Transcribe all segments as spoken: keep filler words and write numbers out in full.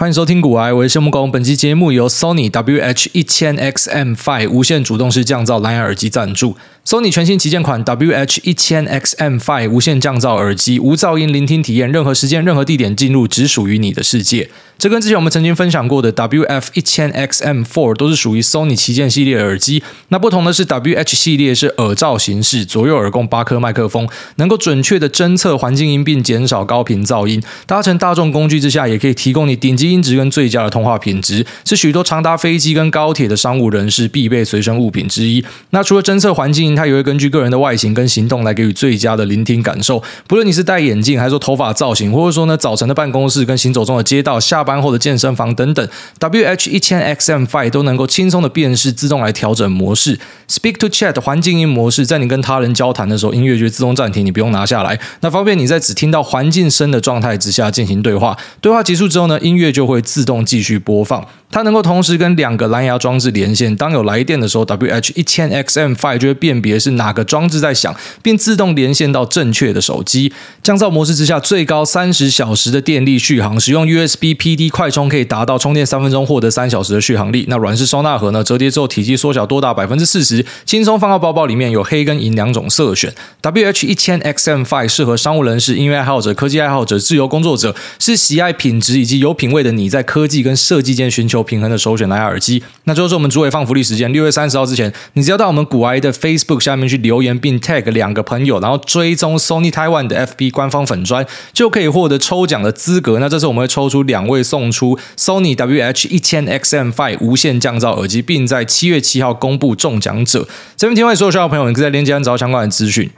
欢迎收听股癌，我是谢木工。本期节目由 Sony W H 一千 X M 五 无线主动式降噪蓝牙耳机赞助。Sony 全新旗舰款 W H 一千 X M 五 无线降噪耳机，无噪音聆听体验，任何时间、任何地点进入，只属于你的世界。这跟之前我们曾经分享过的 W F 一千 X M 四 都是属于 Sony 旗舰系列耳机。那不同的是 W H 系列是耳罩形式，左右耳共八颗麦克风，能够准确的侦测环境音并减少高频噪音。搭乘大众工具之下，也可以提供你顶级音质跟最佳的通话品质，是许多常搭飞机跟高铁的商务人士必备随身物品之一。那除了侦测环境音，它也会根据个人的外形跟行动来给予最佳的聆听感受。不论你是戴眼镜，还是说头发造型，或者说呢早晨的办公室跟行走中的街道、下班后的健身房等等 ，W H 一千 X M 五 都能够轻松的辨识，自动来调整模式。Speak to Chat 环境音模式，在你跟他人交谈的时候，音乐就会自动暂停，你不用拿下来。那方便你在只听到环境声的状态之下进行对话。对话结束之后呢，音乐就会自动继续播放。它能够同时跟两个蓝牙装置连线，当有来电的时候 W H 一千 X M 五 就会辨别是哪个装置在响，并自动连线到正确的手机。降噪模式之下，最高三十小时的电力续航，使用 U S B P D 快充可以达到充电三分钟获得三小时的续航力。那软式收纳盒呢，折叠之后体积缩小多达 百分之四十， 轻松放到包包里面，有黑跟银两种色选。 W H 一千 X M 五 适合商务人士、音乐爱好者、科技爱好者、自由工作者，是喜爱品质以及有品味的你在科技跟设计间寻求平衡的首选蓝牙耳机。那就是我们主委放福利时间，六月三十号之前，你只要到我们股癌的 Facebook 下面去留言并 tag 两个朋友，然后追踪 Sony Taiwan 的 F B 官方粉专，就可以获得抽奖的资格。那这次我们会抽出两位送出 Sony W H 一千 X M 五 无线降噪耳机，并在七月七号公布中奖者。这边听完所有需要的朋友，你可以在链接上找相关的资讯。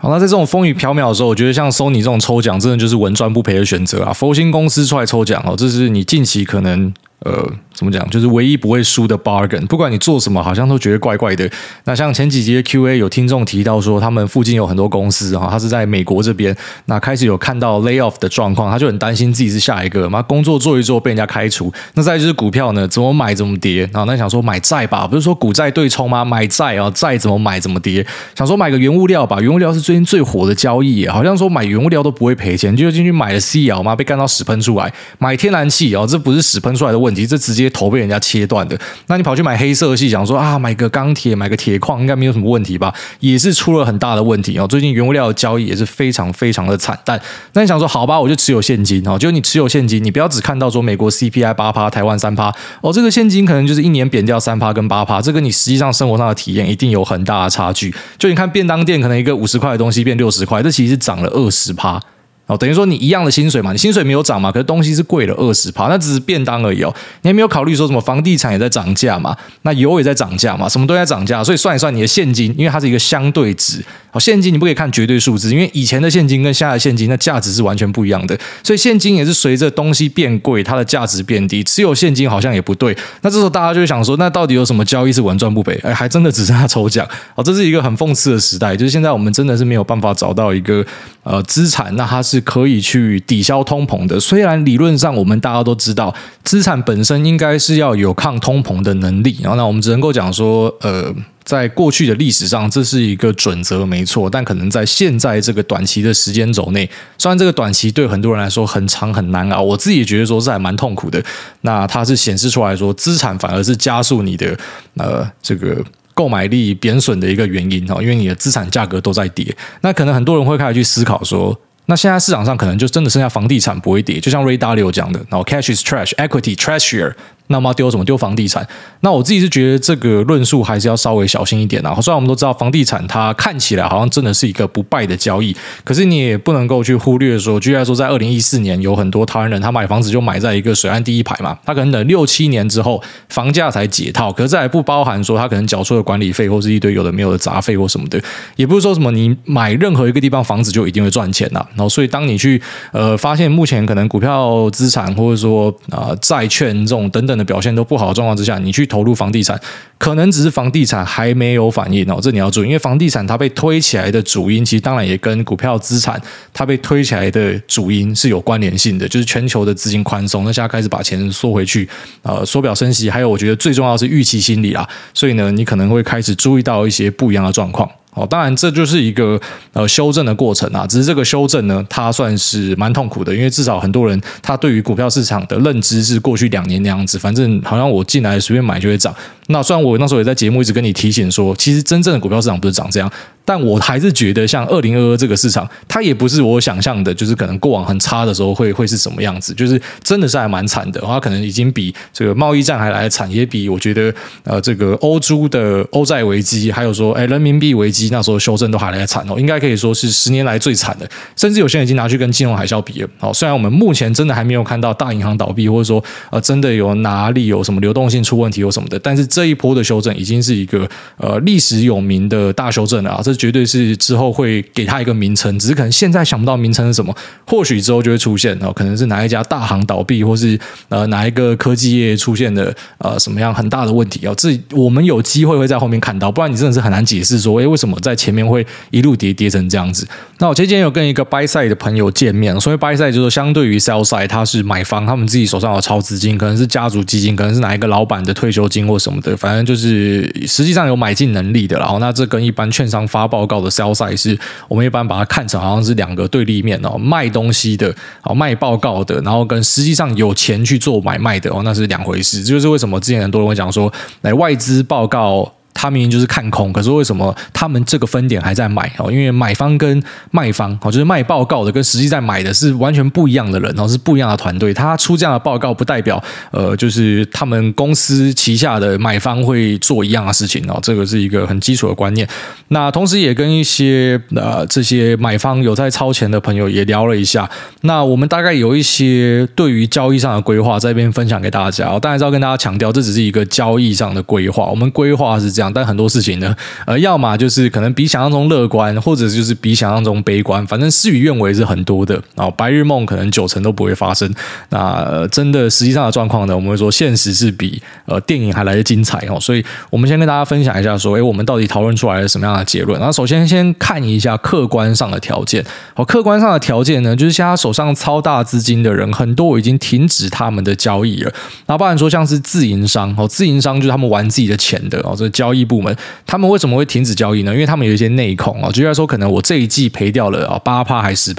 好，那在这种风雨飘渺的时候，我觉得像 Sony 这种抽奖真的就是稳赚不赔的选择啊！佛心公司出来抽奖哦，这是你近期可能呃怎么讲，就是唯一不会输的 bargain。不管你做什么，好像都觉得怪怪的。那像前几集的 Q A 有听众提到说，他们附近有很多公司哈、哦，他是在美国这边，那开始有看到 lay off 的状况，他就很担心自己是下一个，妈工作做一做被人家开除。那再来就是股票呢，怎么买怎么跌啊？那想说买债吧，不是说股债对冲吗？买债啊，债怎么买怎么跌？想说买个原物料吧，原物料是最近最火的交易耶，好像说买原物料都不会赔钱，就进去买了 C L 嘛，被干到屎喷出来。买天然气啊、哦，这不是屎喷出来的问题，这直接头被人家切断的。那你跑去买黑色系，想说啊，买个钢铁，买个铁矿，应该没有什么问题吧？也是出了很大的问题哦。最近原物料的交易也是非常非常的惨淡。那你想说，好吧，我就持有现金哦。就你持有现金，你不要只看到说美国 C P I 八趴，台湾三趴哦，这个现金可能就是一年贬掉三趴跟八趴，这跟你实际上生活上的体验一定有很大的差距。就你看便当店，可能一个五十块。东西变六十块，这其实是涨了 百分之二十、哦、等于说你一样的薪水嘛，你薪水没有涨嘛，可是东西是贵了 百分之二十， 那只是便当而已哦。你还没有考虑说什么房地产也在涨价嘛，那油也在涨价嘛，什么都在涨价，所以算一算你的现金，因为它是一个相对值、哦、现金你不可以看绝对数字，因为以前的现金跟现在的现金那价值是完全不一样的，所以现金也是随着东西变贵，它的价值变低，持有现金好像也不对。那这时候大家就会想说，那到底有什么交易是稳赚不赔？哎，还真的只剩下抽奖、哦、这是一个很讽刺的时代，就是现在我们真的是没有办法找到一个呃资产，那它是可以去抵消通膨的。虽然理论上我们大家都知道资产本身应该是要有抗通膨的能力，然后那我们只能够讲说呃在过去的历史上，这是一个准则没错，但可能在现在这个短期的时间轴内，虽然这个短期对很多人来说很长很难熬，我自己也觉得说是还蛮痛苦的。那它是显示出来说，资产反而是加速你的呃这个购买力贬损的一个原因，因为你的资产价格都在跌。那可能很多人会开始去思考说，那现在市场上可能就真的剩下房地产不会跌，就像 Ray Dalio 讲的，然后 cash is trash, equity trashier。那么丢什么？丢房地产。那我自己是觉得这个论述还是要稍微小心一点啊。虽然我们都知道房地产它看起来好像真的是一个不败的交易，可是你也不能够去忽略说，居然说在二零一四年有很多台湾人他买房子就买在一个水岸第一排嘛，他可能等六七年之后房价才解套，可是这还不包含说他可能缴出的管理费或是一堆有的没有的杂费或什么的，也不是说什么你买任何一个地方房子就一定会赚钱啊。然后所以当你去呃发现目前可能股票资产或者说啊、呃、债券这种等等的表现都不好的状况之下，你去投入房地产，可能只是房地产还没有反应哦，这你要注意，因为房地产它被推起来的主因，其实当然也跟股票资产它被推起来的主因是有关联性的，就是全球的资金宽松，那现在开始把钱缩回去，呃，缩表升息，还有我觉得最重要的是预期心理啦，所以呢，你可能会开始注意到一些不一样的状况。哦，当然这就是一个呃修正的过程啊，只是这个修正呢，它算是蛮痛苦的，因为至少很多人他对于股票市场的认知是过去两年那样子，反正好像我进来随便买就会涨。那虽然我那时候也在节目一直跟你提醒说，其实真正的股票市场不是长这样，但我还是觉得像二零二二这个市场，它也不是我想象的，就是可能过往很差的时候会会是什么样子，就是真的是还蛮惨的。它可能已经比这个贸易战还来得惨，也比我觉得呃这个欧洲的欧债危机，还有说哎人民币危机那时候修正都还来得惨哦，应该可以说是十年来最惨的，甚至有些人已经拿去跟金融海啸比了。好，虽然我们目前真的还没有看到大银行倒闭，或者说呃真的有哪里有什么流动性出问题有什么的，但是这一波的修正已经是一个呃历史有名的大修正了啊，这绝对是之后会给它一个名称，只是可能现在想不到名称是什么，或许之后就会出现哦，可能是哪一家大行倒闭，或是呃哪一个科技业出现的呃什么样很大的问题哦，这我们有机会会在后面看到，不然你真的是很难解释说，哎，为什么在前面会一路跌跌成这样子？那我今天有跟一个 buy side 的朋友见面，所以 buy side 就是相对于 sell side， 他是买方，他们自己手上有超资金，可能是家族基金，可能是哪一个老板的退休金或什么的。反正就是实际上有买进能力的，然后那这跟一般券商发报告的 sell side 是我们一般把它看成好像是两个对立面哦，卖东西的哦，卖报告的，然后跟实际上有钱去做买卖的哦，那是两回事。这就是为什么之前很多人会讲说，来外资报告。他明明就是看空，可是为什么他们这个分点还在买？因为买方跟卖方，就是卖报告的跟实际在买的是完全不一样的人，然后是不一样的团队。他出这样的报告，不代表呃，就是他们公司旗下的买方会做一样的事情哦。这个是一个很基础的观念。那同时也跟一些呃这些买方有在超前的朋友也聊了一下。那我们大概有一些对于交易上的规划，在这边分享给大家。当然是要跟大家强调，这只是一个交易上的规划。我们规划是这样。但很多事情呢，呃，要么就是可能比想象中乐观，或者就是比想象中悲观，反正事与愿违是很多的啊。白日梦可能九成都不会发生。那、呃、真的实际上的状况呢，我们会说现实是比呃电影还来得精彩哦。所以我们先跟大家分享一下说，说哎，我们到底讨论出来了什么样的结论？然后首先先看一下客观上的条件。好，客观上的条件呢，就是现在手上超大资金的人，很多已经停止他们的交易了。那包含说像是自营商哦，自营商就是他们玩自己的钱的哦，这交易。部门他们为什么会停止交易呢？因为他们有一些内控啊，就像说可能我这一季赔掉了 百分之八 还 百分之十，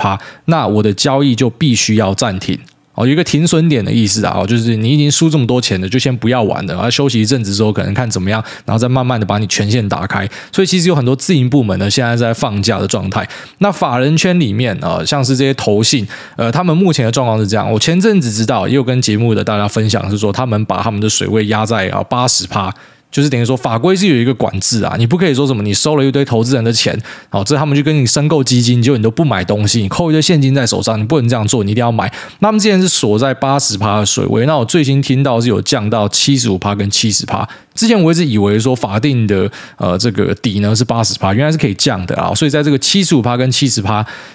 那我的交易就必须要暂停。有一个停损点的意思啊，就是你已经输这么多钱了，就先不要玩了，然后休息一阵子之后，可能看怎么样，然后再慢慢的把你权限打开。所以其实有很多自营部门呢，现在在放假的状态。那法人圈里面啊、呃，像是这些投信，呃，他们目前的状况是这样。我前阵子知道，也有跟节目的大家分享是说，他们把他们的水位压在啊 百分之八十。就是等于说法规是有一个管制啊，你不可以说什么你收了一堆投资人的钱，好，这他们就跟你申购基金，结果你都不买东西，你扣一堆现金在手上，你不能这样做，你一定要买。那他们之前是锁在 百分之八十 的水位，那我最新听到是有降到 百分之七十五 跟 百分之七十。之前我一直以为说法定的呃这个底呢是 百分之八十， 原来是可以降的啊，所以在这个 百分之七十五 跟 百分之七十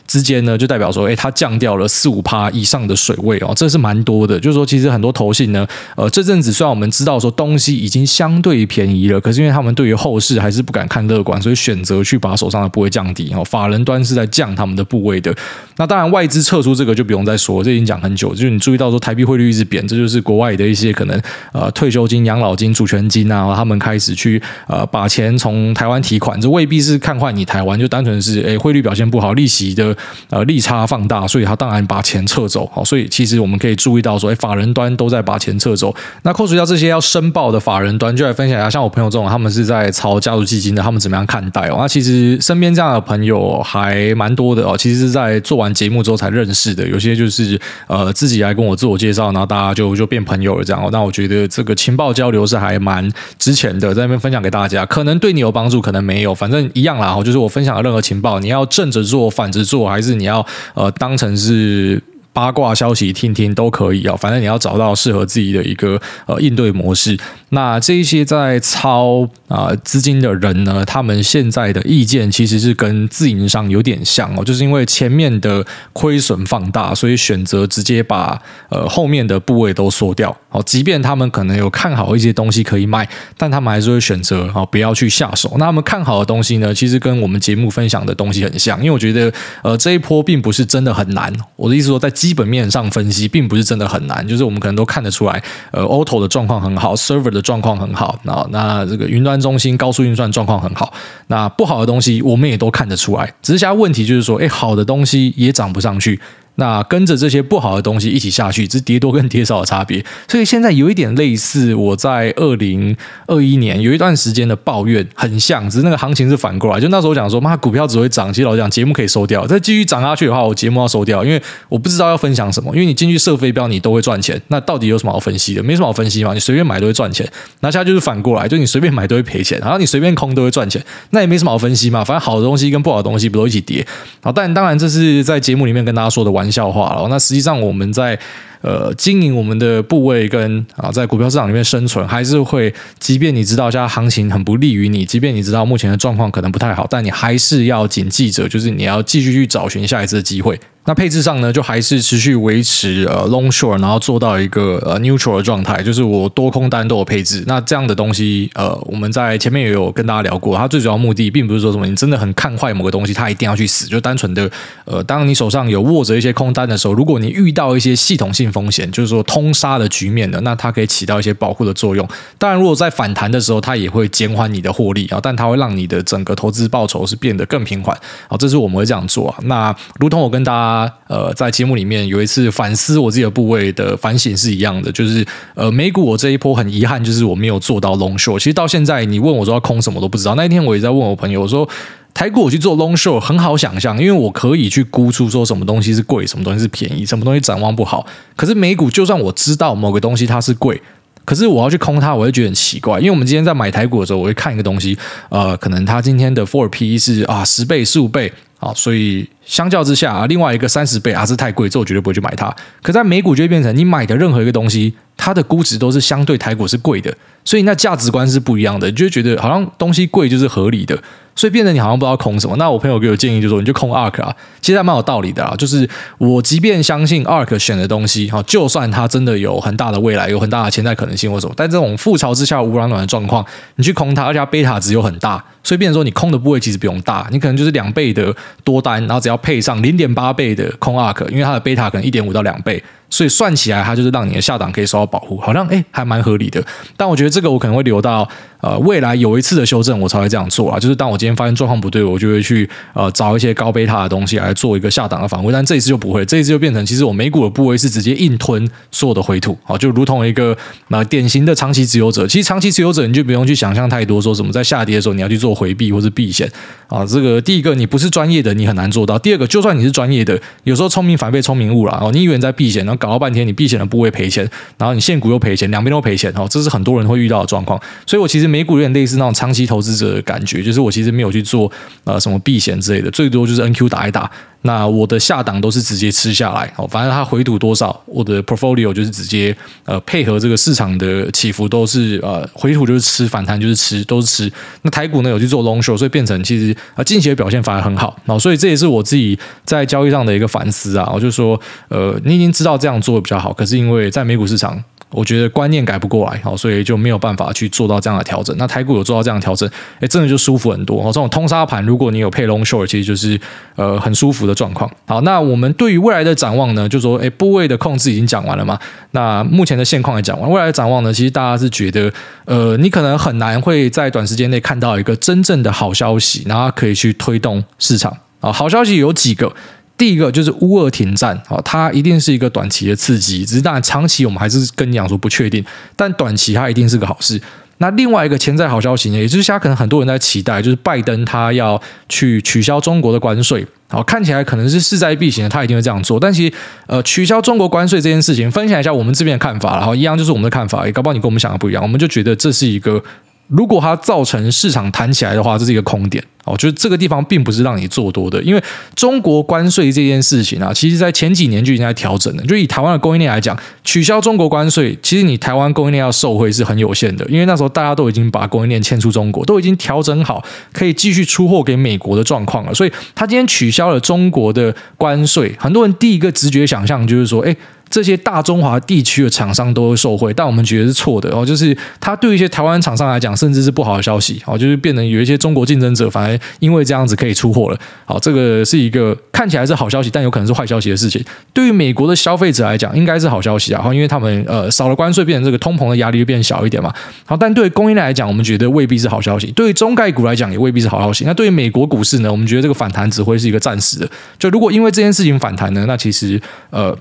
之间呢，就代表说诶它降掉了 百分之四十五 以上的水位哦，这是蛮多的。就是说其实很多投信呢，呃这阵子虽然我们知道说东西已经相对便宜了，可是因为他们对于后市还是不敢看乐观，所以选择去把手上的部位降低哦，法人端是在降他们的部位的。那当然外资撤出这个就不用再说，这已经讲很久，就是你注意到说台币汇率一直贬，这就是国外的一些可能呃退休金、养老金、主权金啊，然后他们开始去呃把钱从台湾提款，这未必是看坏你台湾，就单纯是诶汇率表现不好，利息的呃利差放大，所以他当然把钱撤走。好，所以其实我们可以注意到说，诶法人端都在把钱撤走。那扣除掉这些要申报的法人端，就来分享一下，像我朋友这种他们是在操家族基金的，他们怎么样看待哦？那其实身边这样的朋友还蛮多的哦，其实是在做完节目之后才认识的，有些就是呃自己来跟我自我介绍，然后大家就就变朋友了这样哦。那我觉得这个情报交流是还蛮之前的，在那边分享给大家，可能对你有帮助，可能没有，反正一样啦。就是我分享的任何情报，你要正着做、反着做，还是你要呃当成是八卦消息听听都可以啊、哦，反正你要找到适合自己的一个呃应对模式。那这一些在操啊资金的人呢，他们现在的意见其实是跟自营商有点像哦，就是因为前面的亏损放大，所以选择直接把呃后面的部位都缩掉。即便他们可能有看好一些东西可以卖，但他们还是会选择不要去下手。那他们看好的东西呢，其实跟我们节目分享的东西很像，因为我觉得呃这一波并不是真的很难，我的意思说在基本面上分析并不是真的很难，就是我们可能都看得出来呃 Auto 的状况很好， Server 的状况很好，那这个云端中心高速运算状况很好，那不好的东西我们也都看得出来，只是现在问题就是说，哎，好的东西也涨不上去，那跟着这些不好的东西一起下去，只是跌多跟跌少的差别。所以现在有一点类似我在二零二一年有一段时间的抱怨很像，只是那个行情是反过来，就那时候讲说妈股票只会涨，其实老讲节目可以收掉，再继续涨下去的话我节目要收掉，因为我不知道要分享什么，因为你进去射飞镖你都会赚钱，那到底有什么好分析的？没什么好分析嘛，你随便买都会赚钱。那现在就是反过来，就你随便买都会赔钱，然后你随便空都会赚钱，那也没什么好分析嘛，反正好的东西跟不好的东西不都一起跌。但当然这是在节目里面跟大家说的玩玩笑话了。那实际上我们在呃经营我们的部位跟啊在股票市场里面生存，还是会，即便你知道现在行情很不利于你，即便你知道目前的状况可能不太好，但你还是要谨记着，就是你要继续去找寻下一次的机会。那配置上呢，就还是持续维持呃 long short， 然后做到一个呃 neutral 的状态，就是我多空单都有配置。那这样的东西，呃，我们在前面也有跟大家聊过，它最主要目的并不是说什么你真的很看坏某个东西，它一定要去死，就单纯的呃，当你手上有握着一些空单的时候，如果你遇到一些系统性风险，就是说通杀的局面的，那它可以起到一些保护的作用。当然，如果在反弹的时候，它也会减缓你的获利啊，但它会让你的整个投资报酬是变得更平缓啊，这是我们会这样做啊。那如同我跟大家呃，在节目里面有一次反思我自己的部位的反省是一样的，就是呃，美股我这一波很遗憾，就是我没有做到 long short。其实到现在，你问我说要空什么都不知道。那一天我也在问我朋友，我说台股我去做 long short 很好想象，因为我可以去估出说什么东西是贵，什么东西是便宜，什么东西展望不好。可是美股，就算我知道某个东西它是贵，可是我要去空它，我就觉得很奇怪。因为我们今天在买台股的时候，我会看一个东西，呃，可能它今天的 forward P E 是啊十倍、十五倍。好，所以相较之下，另外一个三十倍啊是太贵，这我绝对不会去买它。可在美股就会变成，你买的任何一个东西，它的估值都是相对台股是贵的，所以那价值观是不一样的，你就会觉得好像东西贵就是合理的，所以变成你好像不知道空什么。那我朋友给我建议就是说，你就空 A R K 啊，其实还蛮有道理的啊。就是我即便相信 A R K 选的东西，就算它真的有很大的未来，有很大的潜在可能性或什么，但这种覆巢之下无完卵的状况，你去空它，而且它贝塔值又很大，所以变成说你空的部位其实不用大，你可能就是两倍的多单，然后只要配上 零点八倍的空 A R K， 因为它的贝塔可能 一点五到两倍，所以算起来它就是让你的下档可以受到保护，好像、欸、还蛮合理的。但我觉得这个我可能会留到、呃、未来有一次的修正我才会这样做啊，就是当我今天发现状况不对，我就会去、呃、找一些高贝塔的东西来做一个下档的反馈。但这一次就不会，这一次就变成其实我美股的部位是直接硬吞所有的回吐，就如同一个、呃、典型的长期持有者。其实长期持有者你就不用去想象太多说什么在下跌的时候你要去做回避或是避险啊，这个第一个你不是专业的你很难做到，第二个就算你是专业的，有时候聪明反被聪明误啦、哦、你以为你在避险，然后搞到半天你避险的部位赔钱，然后你现股又赔钱，两边都赔钱、哦、这是很多人会遇到的状况。所以我其实美股有点类似那种长期投资者的感觉，就是我其实没有去做、呃、什么避险之类的，最多就是 N Q 打一打，那我的下档都是直接吃下来、哦、反正它回吐多少我的 portfolio 就是直接、呃、配合这个市场的起伏都是、呃、回吐就是吃，反弹就是吃，都是吃。那台股呢有去做 long short， 所以变成其实、呃、近期的表现反而很好、哦、所以这也是我自己在交易上的一个反思啊。我就说呃，你已经知道这样做比较好，可是因为在美股市场我觉得观念改不过来，所以就没有办法去做到这样的调整。那台股有做到这样的调整，欸、真的就舒服很多。这种通杀盘，如果你有配 long short， 其实就是、呃、很舒服的状况。好，那我们对于未来的展望呢，就说、欸、部位的控制已经讲完了嘛？那目前的现况也讲完，未来的展望呢，其实大家是觉得，呃，你可能很难会在短时间内看到一个真正的好消息，然后可以去推动市场。好消息有几个。第一个就是乌俄停战，它一定是一个短期的刺激，只是当然长期我们还是跟你讲说不确定，但短期它一定是个好事。那另外一个潜在好消息呢，也就是现在可能很多人在期待，就是拜登他要去取消中国的关税，看起来可能是势在必行的，他一定会这样做。但其实、呃、取消中国关税这件事情，分享一下我们这边的看法，然后一样就是我们的看法，也搞不好你跟我们想的不一样，我们就觉得这是一个，如果它造成市场弹起来的话，这是一个空点。哦，就是这个地方并不是让你做多的，因为中国关税这件事情啊，其实在前几年就已经在调整了。就以台湾的供应链来讲，取消中国关税，其实你台湾供应链要受惠是很有限的，因为那时候大家都已经把供应链迁出中国，都已经调整好可以继续出货给美国的状况了。所以他今天取消了中国的关税，很多人第一个直觉想象就是说，哎，这些大中华地区的厂商都会受惠，但我们觉得是错的、哦、就是它对一些台湾厂商来讲甚至是不好的消息、哦、就是变成有一些中国竞争者反而因为这样子可以出货了、哦、这个是一个看起来是好消息但有可能是坏消息的事情。对于美国的消费者来讲应该是好消息、啊、因为他们、呃、少了关税变成这个通膨的压力就变小一点嘛。好，但对于供应链来讲我们觉得未必是好消息，对于中概股来讲也未必是好消息。那对于美国股市呢，我们觉得这个反弹只会是一个暂时的，就如果因为这件事情反弹呢，那其实呃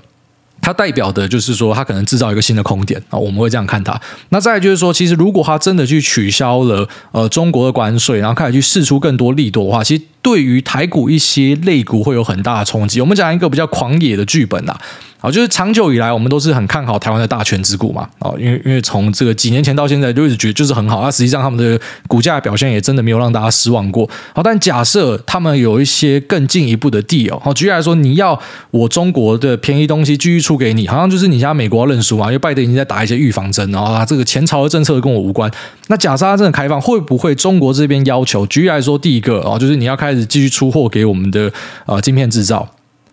它代表的就是说它可能制造一个新的空点，我们会这样看它。那再来就是说其实如果它真的去取消了、呃、中国的关税，然后开始去释出更多利多的话，其实对于台股一些类股会有很大的冲击。我们讲一个比较狂野的剧本啦、啊、就是长久以来我们都是很看好台湾的大权值股嘛，因为因为从这个几年前到现在就一直觉得就是很好，那实际上他们的股价表现也真的没有让大家失望过。好，但假设他们有一些更进一步的 deal， 好，举例来说你要我中国的便宜东西继续出给你，好像就是你家美国要认输嘛，因为拜登已经在打一些预防针，然后、啊、这个前朝的政策跟我无关。那假设他真的开放，会不会中国这边要求？举例来说，第一个就是你要开继续出货给我们的、呃、晶片制造。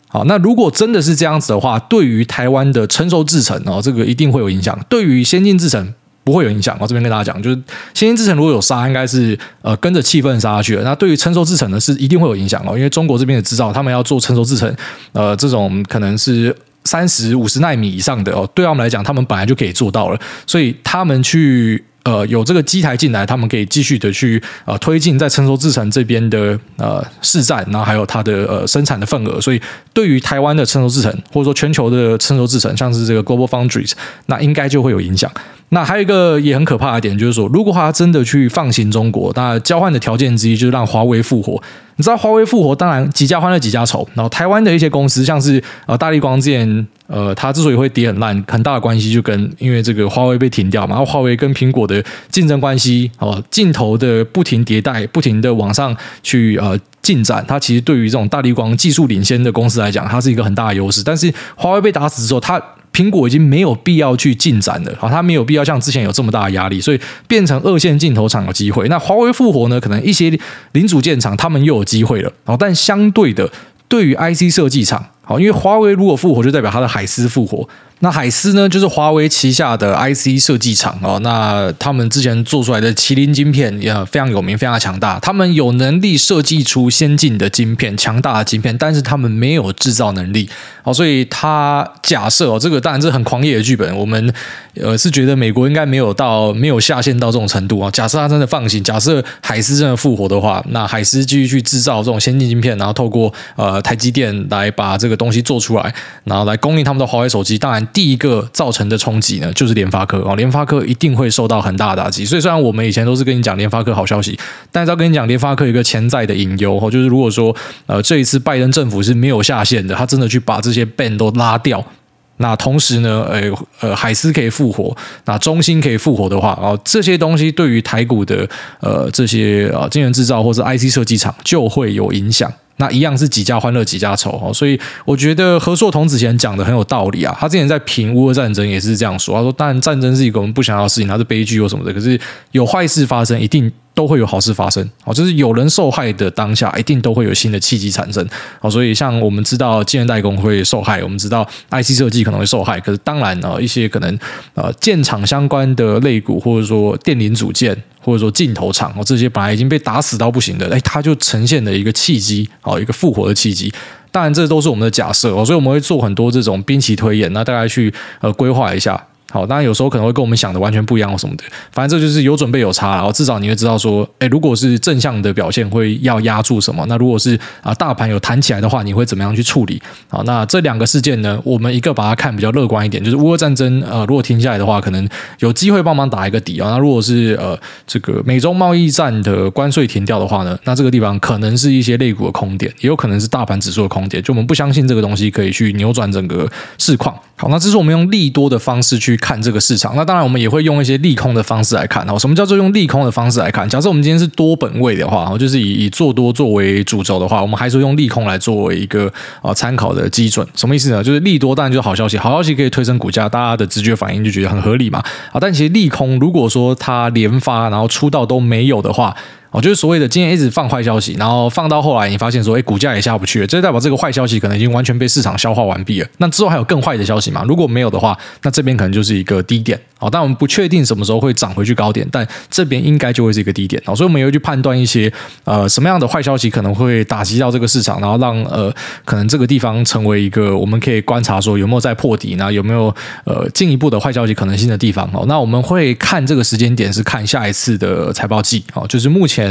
好，那如果真的是这样子的话，对于台湾的成熟制程、哦、这个一定会有影响，对于先进制程不会有影响。我、哦、这边跟大家讲，就是先进制程如果有杀，应该是、呃、跟着气氛杀去了。那对于成熟制程呢，是一定会有影响、哦、因为中国这边的制造，他们要做成熟制程、呃、这种可能是三十五十奈米以上的、哦、对他们来讲，他们本来就可以做到了，所以他们去呃，有这个机台进来，他们可以继续的去呃推进在成熟制程这边的呃市占，然后还有它的呃生产的份额。所以对于台湾的成熟制程，或者说全球的成熟制程，像是这个 Global Foundries， 那应该就会有影响。那还有一个也很可怕的点就是说，如果他真的去放行中国，那交换的条件之一就是让华为复活。你知道华为复活，当然几家欢乐几家愁。然后台湾的一些公司，像是呃大立光之前，呃，它之所以会跌很烂，很大的关系就跟因为这个华为被停掉嘛，然后华为跟苹果的竞争关系，哦，镜头的不停迭代，不停的往上去呃进展，它其实对于这种大立光技术领先的公司来讲，它是一个很大的优势。但是华为被打死之后，它苹果已经没有必要去进展了，它没有必要像之前有这么大的压力，所以变成二线镜头厂有机会。那华为复活呢，可能一些零组件厂他们又有机会了，但相对的对于 I C 设计厂，因为华为如果复活就代表它的海思复活，那海思呢就是华为旗下的 I C 设计厂，那他们之前做出来的麒麟晶片也非常有名非常强大，他们有能力设计出先进的晶片强大的晶片，但是他们没有制造能力，所以他假设这个当然是很狂野的剧本，我们呃是觉得美国应该没有到没有下限到这种程度，假设他真的放行，假设海思真的复活的话，那海思继续去制造这种先进晶片，然后透过呃台积电来把这个东西做出来，然后来供应他们的华为手机。当然第一个造成的冲击呢就是联发科、哦、联发科一定会受到很大的打击。所以虽然我们以前都是跟你讲联发科好消息，但是要跟你讲联发科有一个潜在的隐忧、哦、就是如果说、呃、这一次拜登政府是没有下限的，他真的去把这些 ban 都拉掉，那同时呢、欸呃、海思可以复活，那中兴可以复活的话、哦、这些东西对于台股的、呃、这些、呃、晶圆制造或是 I C 设计厂就会有影响，那一样是几家欢乐几家愁、哦、所以我觉得何硕同之前讲的很有道理啊。他之前在评乌俄战争也是这样说，他说当然战争是一个我们不想要的事情，它是悲剧或什么的，可是有坏事发生一定都会有好事发生、哦、就是有人受害的当下一定都会有新的契机产生、哦、所以像我们知道晶圆代工会受害，我们知道 I C 设计可能会受害，可是当然、哦、一些可能、呃、建厂相关的类股，或者说电零组件，或者说镜头厂、哦、这些本来已经被打死到不行的，哎，它就呈现了一个契机、哦、一个复活的契机。当然这都是我们的假设、哦、所以我们会做很多这种兵棋推演，那大概去呃规划一下。好，当然有时候可能会跟我们想的完全不一样什么的，反正这就是有准备有差，然后至少你会知道说，哎，如果是正向的表现会要压住什么，那如果是啊大盘有弹起来的话，你会怎么样去处理？好，那这两个事件呢，我们一个把它看比较乐观一点，就是乌俄战争呃如果停下来的话，可能有机会帮忙打一个底啊、哦。那如果是呃这个美中贸易战的关税停掉的话呢，那这个地方可能是一些类股的空点，也有可能是大盘指数的空点，就我们不相信这个东西可以去扭转整个市况。好，那这是我们用利多的方式去看这个市场，那当然我们也会用一些利空的方式来看。什么叫做用利空的方式来看？假设我们今天是多本位的话，就是 以, 以做多作为主轴的话，我们还是用利空来作为一个、呃、参考的基准。什么意思呢？就是利多当然就是好消息，好消息可以推升股价，大家的直觉反应就觉得很合理嘛。啊，但其实利空如果说它连发然后出道都没有的话，哦，就是所谓的今天一直放坏消息，然后放到后来你发现说，哎，股价也下不去了，这代表这个坏消息可能已经完全被市场消化完毕了。那之后还有更坏的消息嘛？如果没有的话，那这边可能就是一个低点。好，但我们不确定什么时候会涨回去高点，但这边应该就会是一个低点。好，所以我们也会去判断一些呃什么样的坏消息可能会打击到这个市场，然后让呃可能这个地方成为一个我们可以观察说有没有在破底，然后有没有呃进一步的坏消息可能性的地方。好，那我们会看这个时间点是看下一次的财报季。好，就是目前。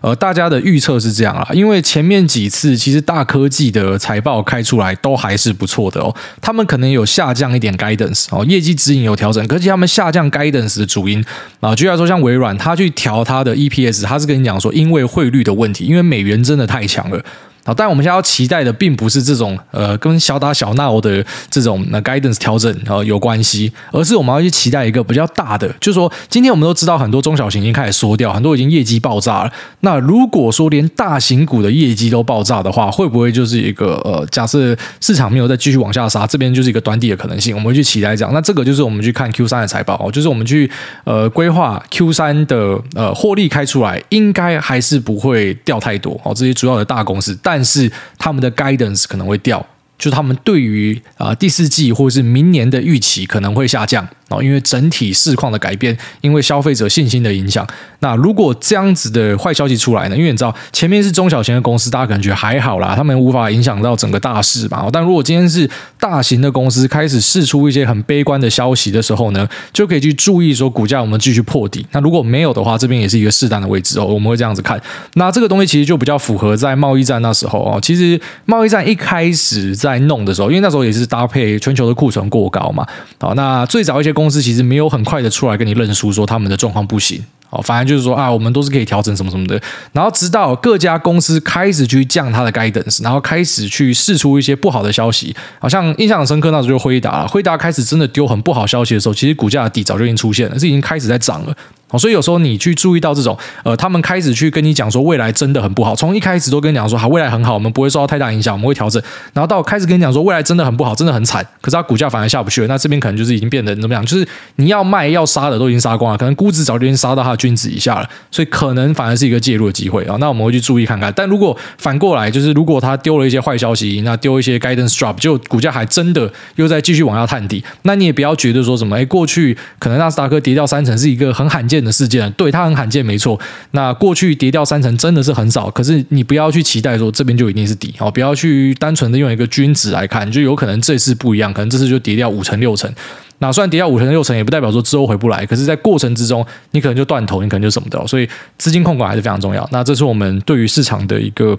呃，大家的预测是这样啦，因为前面几次其实大科技的财报开出来都还是不错的哦，他们可能有下降一点 guidance 哦，业绩指引有调整，可是他们下降 guidance 的主因啊，就来说像微软，他去调他的 E P S， 他是跟你讲说，因为汇率的问题，因为美元真的太强了。好，但我们现在要期待的并不是这种呃跟小打小闹的这种 guidance 调整、呃、有关系，而是我们要去期待一个比较大的，就是说今天我们都知道很多中小型已经开始缩掉，很多已经业绩爆炸了。那如果说连大型股的业绩都爆炸的话，会不会就是一个呃假设市场没有再继续往下杀，这边就是一个短底的可能性，我们会去期待这样。那这个就是我们去看 Q 三 的财报、哦、就是我们去呃规划 Q 三 的呃获利开出来，应该还是不会掉太多、哦、这些主要的大公司。但是他们的 guidance 可能会掉，就是他们对于、呃、第四季或是明年的预期可能会下降、哦、因为整体市况的改变，因为消费者信心的影响。那如果这样子的坏消息出来呢？因为你知道前面是中小型的公司，大家可能觉得还好啦，他们无法影响到整个大市嘛、哦、但如果今天是大型的公司开始释出一些很悲观的消息的时候呢，就可以去注意说股价我们继续破底。那如果没有的话，这边也是一个适当的位置、哦、我们会这样子看。那这个东西其实就比较符合在贸易战那时候、哦、其实贸易战一开始在在弄的时候，因为那时候也是搭配全球的库存过高嘛。好，那最早一些公司其实没有很快的出来跟你认输说他们的状况不行。好，反正就是说啊，我们都是可以调整什么什么的。然后直到各家公司开始去降它的 guidance， 然后开始去释出一些不好的消息。好像印象很深刻，那时候就辉达了。辉达开始真的丢很不好消息的时候，其实股价的底早就已经出现了，是已经开始在涨了。所以有时候你去注意到这种呃，他们开始去跟你讲说未来真的很不好，从一开始都跟你讲说好，未来很好，我们不会受到太大影响，我们会调整，然后到开始跟你讲说未来真的很不好，真的很惨，可是它股价反而下不去了。那这边可能就是已经变得怎么样，就是你要卖要杀的都已经杀光了，可能估值早就已经杀到它的均值以下了，所以可能反而是一个介入的机会啊、哦。那我们会去注意看看。但如果反过来，就是如果它丢了一些坏消息，那丢一些 guidance drop， 就股价还真的又在继续往下探底，那你也不要觉得说什么哎，过去可能纳斯达克跌掉三成是一个很罕见的事件，对，它很罕见没错，那过去跌掉三成真的是很少，可是你不要去期待说这边就一定是底、哦、不要去单纯的用一个均值来看，就有可能这次不一样，可能这次就跌掉五成六成，那虽然跌掉五成六成也不代表说之后回不来，可是在过程之中你可能就断头，你可能就什么的、哦、所以资金控管还是非常重要。那这是我们对于市场的一个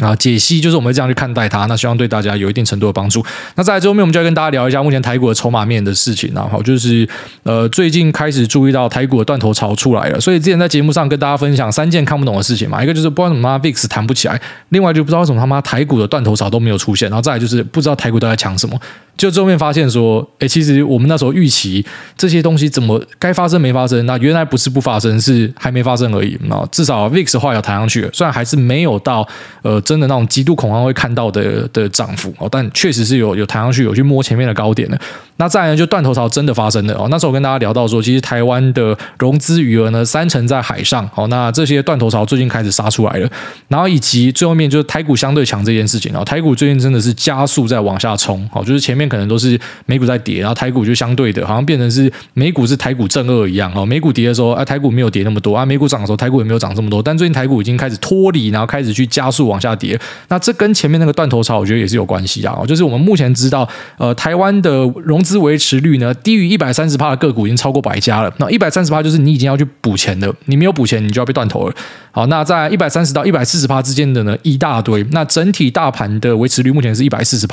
啊，解析，就是我们这样去看待它，那希望对大家有一定程度的帮助。那再来最后面，我们就要跟大家聊一下目前台股的筹码面的事情、啊、就是呃，最近开始注意到台股的断头潮出来了，所以之前在节目上跟大家分享三件看不懂的事情嘛，一个就是不知道怎么 V I X 弹不起来，另外就不知道为什么他妈台股的断头潮都没有出现，然后再来就是不知道台股都在抢什么。就最后面发现说，哎、欸，其实我们那时候预期这些东西怎么该发生没发生，那原来不是不发生，是还没发生而已。至少 V I X 的话有弹上去了，虽然还是没有到呃。真的那种极度恐慌会看到的的涨幅、哦、但确实是有有弹上去，有去摸前面的高点的。那再来呢，就断头潮真的发生了、哦、那时候我跟大家聊到说，其实台湾的融资余额呢三成在海上、哦、那这些断头潮最近开始杀出来了，然后以及最后面就是台股相对强这件事情、哦、台股最近真的是加速在往下冲、哦、就是前面可能都是美股在跌，然后台股就相对的好像变成是美股是台股正二一样、哦、美股跌的时候、啊、台股没有跌那么多、啊、美股涨的时候台股也没有涨这么多，但最近台股已经开始脱离，然后开始去加速往下跌，那这跟前面那个断头潮我觉得也是有关系啊。就是我们目前知道，呃，台湾的融资维持率呢，低于 百分之一百三十 的个股已经超过百家了。那 百分之一百三十 就是你已经要去补钱了，你没有补钱你就要被断头了。好，那在 百分之一百三十到百分之一百四十 之间的呢一大堆。那整体大盘的维持率目前是 百分之一百四十。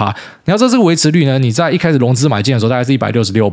你要知道这个维持率呢，你在一开始融资买进的时候大概是 百分之一百六十六。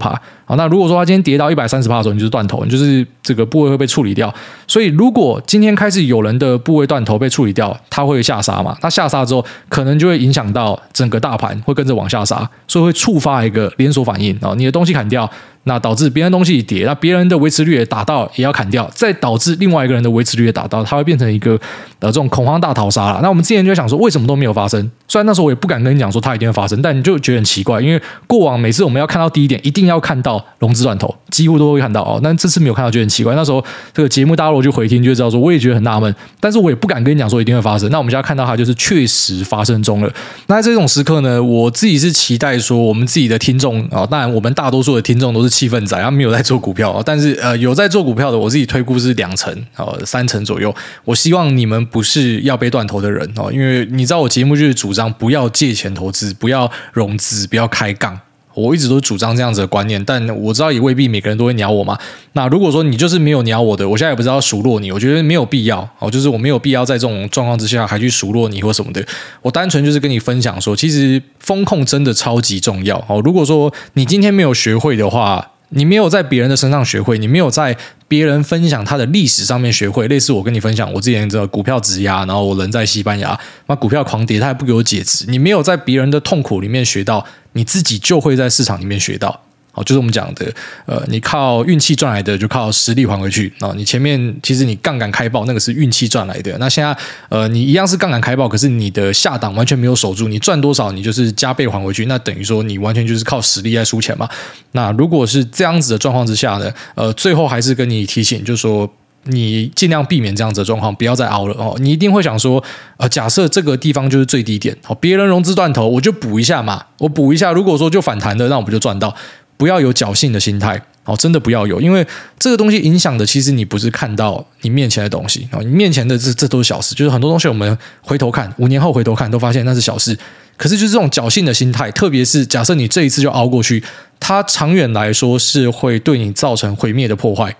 好，那如果说它今天跌到 百分之一百三十 的时候，你就是断头，你就是这个部位会被处理掉。所以如果今天开始有人的部位断头被处理掉，它会下杀。它下杀之后可能就会影响到整个大盘，会跟着往下杀，所以会触发一个连锁反应。你的东西砍掉，那导致别人东西跌，那别人的维持率也打到也要砍掉，再导致另外一个人的维持率也打到，它会变成一个呃这种恐慌大逃杀啦。那我们之前就想说为什么都没有发生，虽然那时候我也不敢跟你讲说它一定会发生，但你就觉得很奇怪，因为过往每次我们要看到低点一定要看到融资断头，几乎都会看到哦，但这次没有看到觉得很奇怪。那时候这个节目大家如果去回听就知道说我也觉得很纳闷，但是我也不敢跟你讲说一定会发生。那我们现在看到它就是确实发生中了。那在这种时刻呢，我自己是期待说我们自己的听众啊、哦，当然我们大多数的听众都是气氛仔，他没有在做股票，但是呃有在做股票的，我自己推估是两成、哦、三成左右。我希望你们不是要被断头的人、哦、因为你知道我节目就是主张不要借钱投资，不要融资，不要开杠。我一直都主张这样子的观念，但我知道也未必每个人都会鸟我嘛。那如果说你就是没有鸟我的，我现在也不知道数落你，我觉得没有必要、哦、就是我没有必要在这种状况之下还去数落你或什么的。我单纯就是跟你分享说其实风控真的超级重要、哦、如果说你今天没有学会的话，你没有在别人的身上学会，你没有在别人分享他的历史上面学会，类似我跟你分享我之前的股票质押，然后我人在西班牙，那股票狂跌他还不给我解释，你没有在别人的痛苦里面学到，你自己就会在市场里面学到。好，就是我们讲的呃，你靠运气赚来的就靠实力还回去、哦、你前面其实你杠杆开爆那个是运气赚来的，那现在呃，你一样是杠杆开爆，可是你的下档完全没有守住，你赚多少你就是加倍还回去，那等于说你完全就是靠实力在输钱嘛。那如果是这样子的状况之下呢，呃，最后还是跟你提醒就是说你尽量避免这样子的状况，不要再凹了、哦、你一定会想说、呃、假设这个地方就是最低点、哦、别人融资断头我就补一下嘛，我补一下，如果说就反弹的那我们就赚到。不要有侥幸的心态、哦、真的不要有，因为这个东西影响的其实你不是看到你面前的东西、哦、你面前的 这, 这都是小事，就是很多东西我们回头看五年后回头看都发现那是小事，可是就是这种侥幸的心态，特别是假设你这一次就熬过去，它长远来说是会对你造成毁灭的破坏。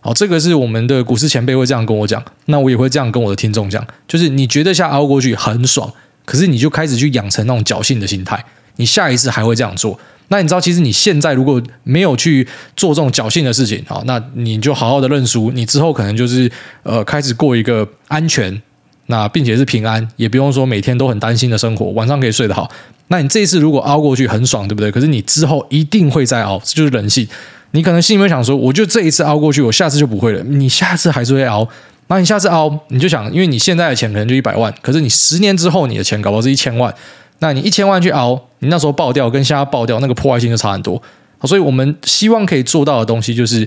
好，这个是我们的股市前辈会这样跟我讲，那我也会这样跟我的听众讲，就是你觉得下凹过去很爽，可是你就开始去养成那种侥幸的心态，你下一次还会这样做。那你知道其实你现在如果没有去做这种侥幸的事情，好，那你就好好的认输，你之后可能就是呃开始过一个安全那并且是平安，也不用说每天都很担心的生活，晚上可以睡得好。那你这一次如果凹过去很爽对不对，可是你之后一定会再凹，这就是人性。你可能心里面想说我就这一次凹过去我下次就不会了，你下次还是会凹，那你下次凹你就想，因为你现在的钱可能就一百万，可是你十年之后你的钱搞不好是一千万，那你一千万去熬，你那时候爆掉跟现在爆掉那个破坏性就差很多。所以我们希望可以做到的东西就是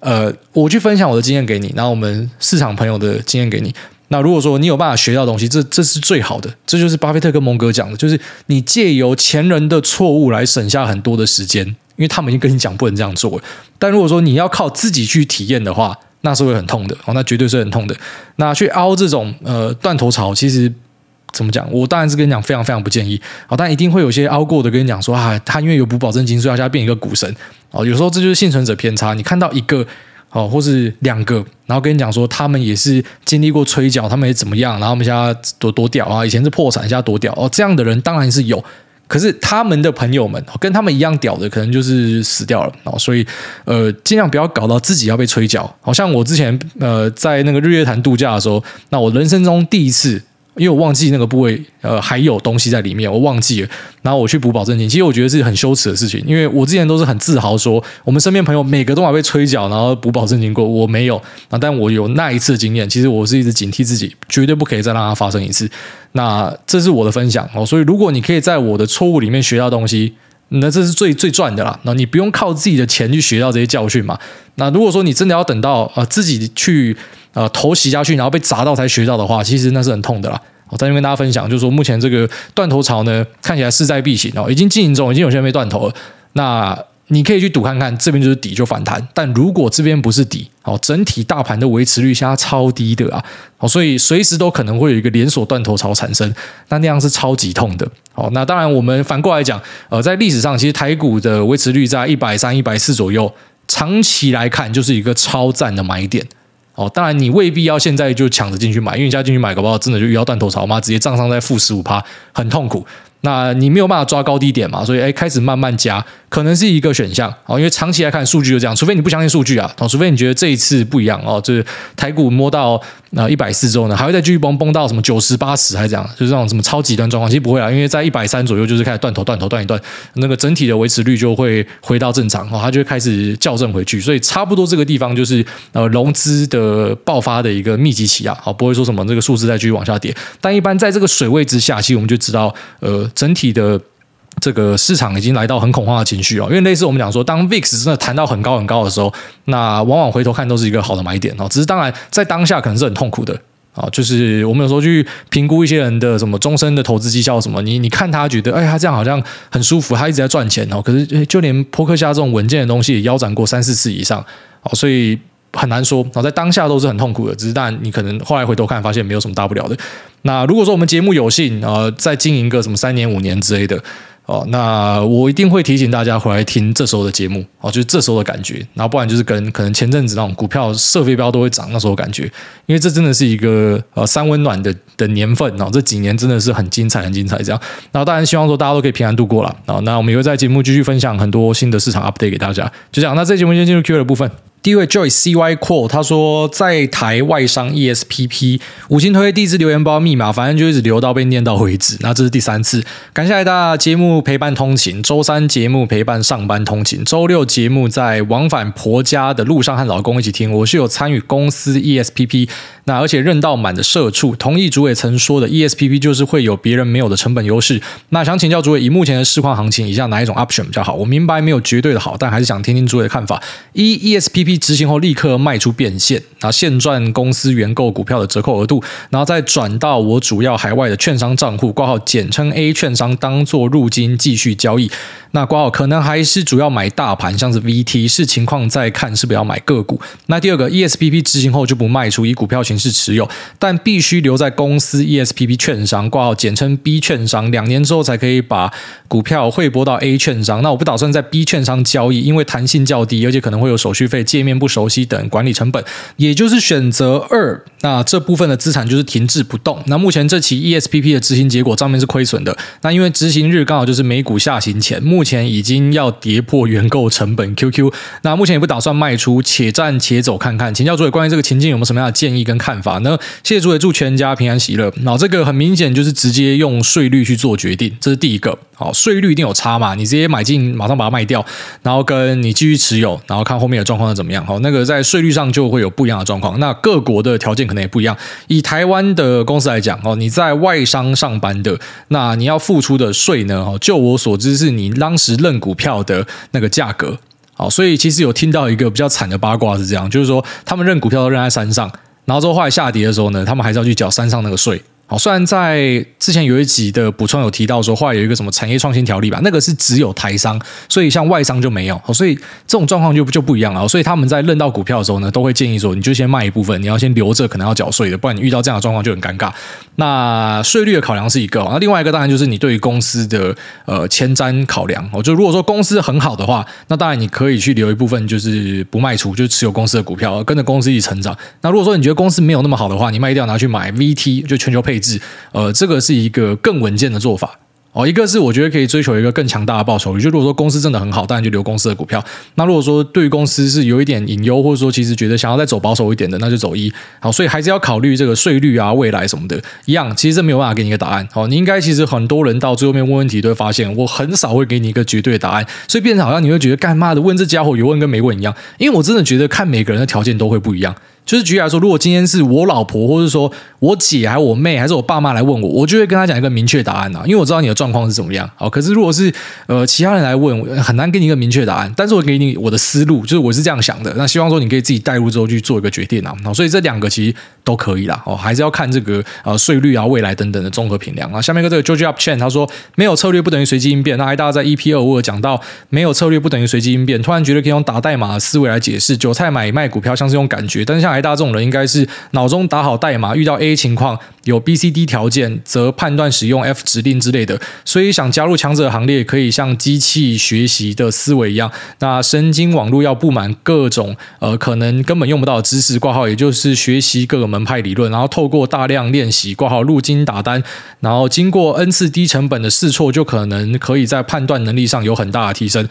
呃，我去分享我的经验给你，然后我们市场朋友的经验给你，那如果说你有办法学到东西，这这是最好的，这就是巴菲特跟蒙格讲的，就是你借由前人的错误来省下很多的时间，因为他们已经跟你讲不能这样做了，但如果说你要靠自己去体验的话，那是会很痛的、哦、那绝对是很痛的。那去凹这种呃断头潮其实怎么讲？我当然是跟你讲非常非常不建议，好，但一定会有些凹过的跟你讲说啊，他因为有补保证金，所以他现在变一个股神，哦，有时候这就是幸存者偏差。你看到一个哦，或是两个，然后跟你讲说他们也是经历过吹角，他们也怎么样，然后他们现在多多屌啊，以前是破产，现在多屌哦，这样的人当然是有。可是他们的朋友们跟他们一样屌的可能就是死掉了、哦、所以呃，尽量不要搞到自己要被吹角。好像我之前呃在那个日月潭度假的时候，那我人生中第一次，因为我忘记那个部位呃还有东西在里面，我忘记了，然后我去补保证金，其实我觉得是很羞耻的事情，因为我之前都是很自豪说我们身边朋友每个都还被吹角然后补保证金过，我没有、啊、但我有那一次经验，其实我是一直警惕自己绝对不可以再让它发生一次。那这是我的分享、哦、所以如果你可以在我的错误里面学到东西，那这是最最赚的啦，那你不用靠自己的钱去学到这些教训嘛。那如果说你真的要等到、呃、自己去呃投洗下去然后被砸到才学到的话，其实那是很痛的啦。我在这边跟大家分享就是说目前这个断头潮呢看起来势在必行、哦、已经进行中，已经有些人被断头了，那你可以去赌看看，这边就是底就反弹，但如果这边不是底、哦、整体大盘的维持率现在超低的啊、哦，所以随时都可能会有一个连锁断头潮产生，那那样是超级痛的、哦、那当然我们反过来讲呃，在历史上其实台股的维持率在一百三十、一百四十左右，长期来看就是一个超赞的买点哦，当然你未必要现在就抢着进去买，因为你现在进去买搞不好真的就遇到断头潮嘛，直接账上再负 百分之十五 很痛苦，那你没有办法抓高低点嘛，所以开始慢慢加，可能是一个选项，因为长期来看数据就这样，除非你不相信数据啊，除非你觉得这一次不一样哦，就是台股摸到呃一百四之后呢，还会再继续崩崩到什么九十、八十还这样，就是那种什么超极端状况，其实不会啦，因为在一百三左右就是开始断头断头断一段，那个整体的维持率就会回到正常哦，它就会开始校正回去，所以差不多这个地方就是呃融资的爆发的一个密集期啊，哦不会说什么这个数字再继续往下跌，但一般在这个水位之下，其实我们就知道呃整体的。这个市场已经来到很恐慌的情绪哦，因为类似我们讲说，当 V I X 真的弹到很高很高的时候，那往往回头看都是一个好的买点哦。只是当然在当下可能是很痛苦的啊，就是我们有时候去评估一些人的什么终身的投资绩效什么，你你看他觉得哎他这样好像很舒服，他一直在赚钱哦，可是就连波克夏这种稳健的东西也腰斩过三四次以上哦，所以很难说，在当下都是很痛苦的，只是当然你可能后来回头看发现没有什么大不了的。那如果说我们节目有幸呃再经营个什么三年五年之类的。哦，那我一定会提醒大家回来听这时候的节目哦，就是这时候的感觉，然后不然就是跟可能前阵子那种股票射飞镖都会涨那时候的感觉，因为这真的是一个呃三温暖的的年份哦，这几年真的是很精彩很精彩这样，然后当然希望说大家都可以平安度过啦哦，那我们也会在节目继续分享很多新的市场 update 给大家，就这样，那这节目先进入 Q A 的部分。第一位 Joyce C Y Call 他说在台外商 E S P P 五星推第一次留言包密码，反正就一直留到被念到为止，那这是第三次，感谢大家节目陪伴通勤，周三节目陪伴上班通勤，周六节目在往返婆家的路上和老公一起听，我是有参与公司 E S P P， 那而且认到满的社畜，同意主委曾说的 E S P P 就是会有别人没有的成本优势，那想请教主委以目前的市况行情以下哪一种 option 比较好，我明白没有绝对的好，但还是想听听主委的看法。一 E S P P执行后立刻卖出变现，然后现赚公司原购股票的折扣额度，然后再转到我主要海外的券商账户，挂号简称 A 券商，当作入金继续交易。那挂号可能还是主要买大盘，像是 V T， 视情况再看是不是要买个股。那第二个 E S P P 执行后就不卖出，以股票形式持有，但必须留在公司 E S P P 券商，挂号简称 B 券商，两年之后才可以把股票汇拨到 A 券商。那我不打算在 B 券商交易，因为弹性较低，而且可能会有手续费、界面不熟悉等管理成本，也就是选择二。那这部分的资产就是停滞不动。那目前这期 E S P P 的执行结果账面是亏损的，那因为执行日刚好就是美股下行前，目前已经要跌破原购成本 Q Q， 那目前也不打算卖出，且战且走看看。请教主委关于这个情境有没有什么样的建议跟看法呢？谢谢主委，祝全家平安喜乐。那这个很明显就是直接用税率去做决定，这是第一个。好，税率一定有差嘛，你直接买进马上把它卖掉，然后跟你继续持有，然后看后面的状况是怎么样。好，那个在税率上就会有不一样的状况，那各国的条件可能也不一样，以台湾的公司来讲，你在外商上班的，那你要付出的税呢，就我所知是你当时认股票的那个价格。好，所以其实有听到一个比较惨的八卦是这样，就是说他们认股票都认在山上，然后之后后来下跌的时候呢，他们还是要去缴山上那个税。好，虽然在之前有一集的补充有提到说，后来有一个什么产业创新条例吧，那个是只有台商，所以像外商就没有，所以这种状况就就不一样了。所以他们在认到股票的时候呢，都会建议说，你就先卖一部分，你要先留着，可能要缴税的，不然你遇到这样的状况就很尴尬。那税率的考量是一个，那另外一个当然就是你对于公司的呃前瞻考量。就如果说公司很好的话，那当然你可以去留一部分，就是不卖出，就持有公司的股票，跟着公司一起成长。那如果说你觉得公司没有那么好的话，你卖掉拿去买 V T， 就全球配。配置，呃，这个是一个更稳健的做法哦。一个是我觉得可以追求一个更强大的报酬率，就如果说公司真的很好，当然就留公司的股票。那如果说对于公司是有一点隐忧，或者说其实觉得想要再走保守一点的，那就走一。好，所以还是要考虑这个税率啊、未来什么的。一样，其实这没有办法给你一个答案。好，你应该其实很多人到最后面问问题都会发现，我很少会给你一个绝对的答案，所以变成好像你会觉得干嘛的问这家伙有问跟没问一样。因为我真的觉得看每个人的条件都会不一样。就是举例来说，如果今天是我老婆，或者说我姐，还有我妹，还是我爸妈来问我，我就会跟她讲一个明确答案啊，因为我知道你的状况是怎么样。好，可是如果是呃其他人来问，很难给你一个明确答案。但是我给你我的思路，就是我是这样想的。那希望说你可以自己带入之后去做一个决定啊。所以这两个其实都可以啦。哦，还是要看这个呃税率啊、未来等等的综合评量啊。下面一个这个 George Up Chen 他说，没有策略不等于随机应变。那还大家在 E P 二我有讲到，没有策略不等于随机应变。突然觉得可以用打代码的思维来解释，韭菜买卖股票像是用感觉，但是像。台大这种人应该是脑中打好代码，遇到 A 情况有 B、C、D 条件，则判断使用 F 指令之类的。所以想加入强者行列，可以像机器学习的思维一样，那神经网络要布满各种呃可能根本用不到的知识挂号，也就是学习各个门派理论，然后透过大量练习挂号入金打单，然后经过 N 次低成本的试错，就可能可以在判断能力上有很大的提升。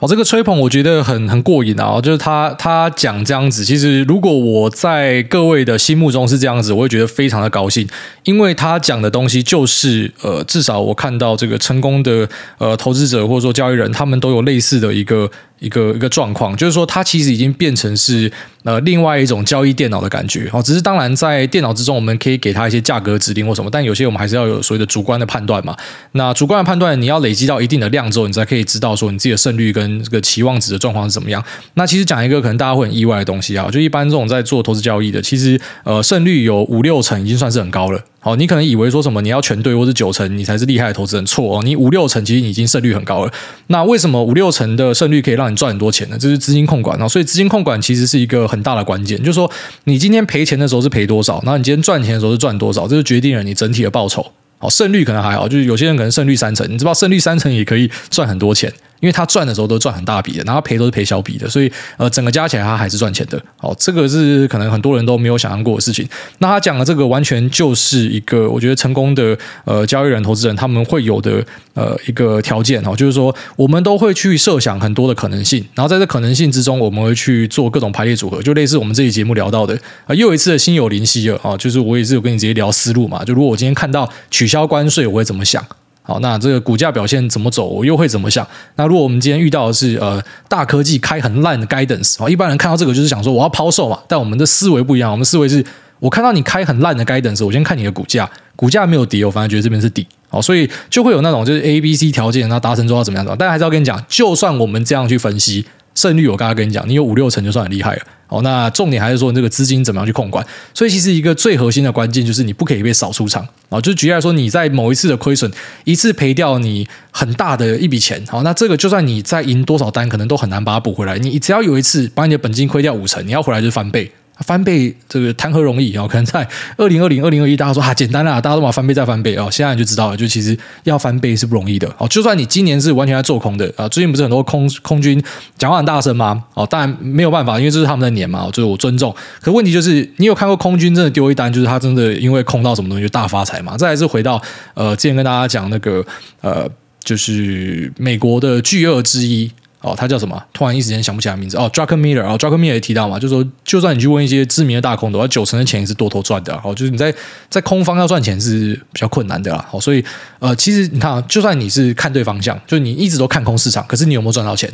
哦，这个吹捧我觉得很很过瘾啊！就是他他讲这样子，其实如果我在各位的心目中是这样子，我会觉得非常的高兴，因为他讲的东西就是呃，至少我看到这个成功的呃投资者或者说交易人，他们都有类似的一个一个一个状况，就是说它其实已经变成是呃另外一种交易电脑的感觉哦。只是当然在电脑之中，我们可以给它一些价格指令或什么，但有些我们还是要有所谓的主观的判断嘛。那主观的判断，你要累积到一定的量之后，你才可以知道说你自己的胜率跟跟这个期望值的状况是怎么样？那其实讲一个可能大家会很意外的东西啊，就一般这种在做投资交易的，其实呃胜率有五六成已经算是很高了。好，你可能以为说什么你要全对或是九成你才是厉害的投资人，错哦，你五六成其实已经胜率很高了。那为什么五六成的胜率可以让你赚很多钱呢？这是资金控管哦，所以资金控管其实是一个很大的关键，就是说你今天赔钱的时候是赔多少，然后你今天赚钱的时候是赚多少，这就决定了你整体的报酬。好，胜率可能还好，就是有些人可能胜率三成，你知道胜率三成也可以赚很多钱。因为他赚的时候都赚很大笔的，然后赔都是赔小笔的，所以呃，整个加起来他还是赚钱的。好，这个是可能很多人都没有想象过的事情。那他讲的这个完全就是一个我觉得成功的呃交易人、投资人他们会有的呃一个条件哦，就是说我们都会去设想很多的可能性，然后在这可能性之中，我们会去做各种排列组合，就类似我们这期节目聊到的啊，又一次的心有灵犀了啊，就是我也是有跟你直接聊思路嘛，就如果我今天看到取消关税，我会怎么想？好，那这个股价表现怎么走，我又会怎么想？那如果我们今天遇到的是呃大科技开很烂的 guidance， 一般人看到这个就是想说我要抛售嘛，但我们的思维不一样，我们思维是我看到你开很烂的 guidance， 我先看你的股价，股价没有跌，我反而觉得这边是底。好，所以就会有那种就是 A、B、C 条件，那达成之后要怎么样？但还是要跟你讲，就算我们这样去分析胜率，我刚刚跟你讲，你有五六成就算很厉害了。好，那重点还是说你这个资金怎么样去控管。所以其实一个最核心的关键就是你不可以被扫出场。好，就举例来说，你在某一次的亏损，一次赔掉你很大的一笔钱。好，那这个就算你再赢多少单，可能都很难把它补回来。你只要有一次把你的本金亏掉五成，你要回来就翻倍。翻倍这个谈何容易啊！可能在二零二零、二零二一，大家说啊简单啦，大家都把翻倍再翻倍啊。现在你就知道了，就其实要翻倍是不容易的哦。就算你今年是完全在做空的啊，最近不是很多空空军讲话很大声吗？哦，当然没有办法，因为这是他们的年嘛，就是我尊重。可问题就是，你有看过空军真的丢一单，就是他真的因为空到什么东西就大发财嘛？再来是回到呃之前跟大家讲那个呃，就是美国的巨鳄之一。哦，他叫什么？突然一时间想不起来名字。哦 ，Druckenmiller 哦 ，Druckenmiller 也提到嘛，就是说，就算你去问一些知名的大空头，他九成的钱也是多头赚的。哦，就是你在在空方要赚钱是比较困难的啦。哦，所以呃，其实你看啊，就算你是看对方向，就你一直都看空市场，可是你有没有赚到钱？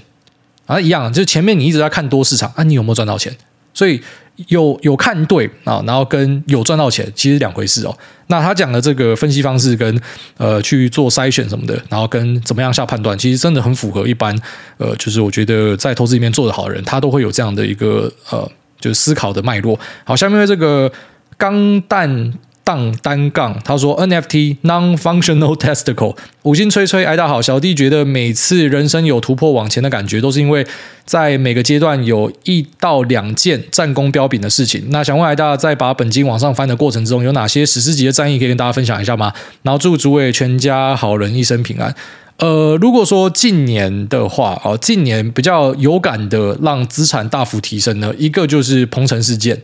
啊，一样，就前面你一直在看多市场，啊，你有没有赚到钱？所以有有看对啊，然后跟有赚到钱其实两回事哦。那他讲的这个分析方式跟呃去做筛选什么的，然后跟怎么样下判断，其实真的很符合一般呃，就是我觉得在投资里面做得好的人，他都会有这样的一个呃，就是思考的脉络。好，下面这个钢弹当单杠，他说 N F T non-functional testicle， 五星吹吹，哎大好，小弟觉得每次人生有突破往前的感觉，都是因为在每个阶段有一到两件战功彪炳的事情。那想问哎大，在把本金往上翻的过程中，有哪些史诗级的战役可以跟大家分享一下吗？然后祝诸位全家好人一生平安。呃，如果说近年的话，哦，近年比较有感的让资产大幅提升呢，一个就是鹏城事件。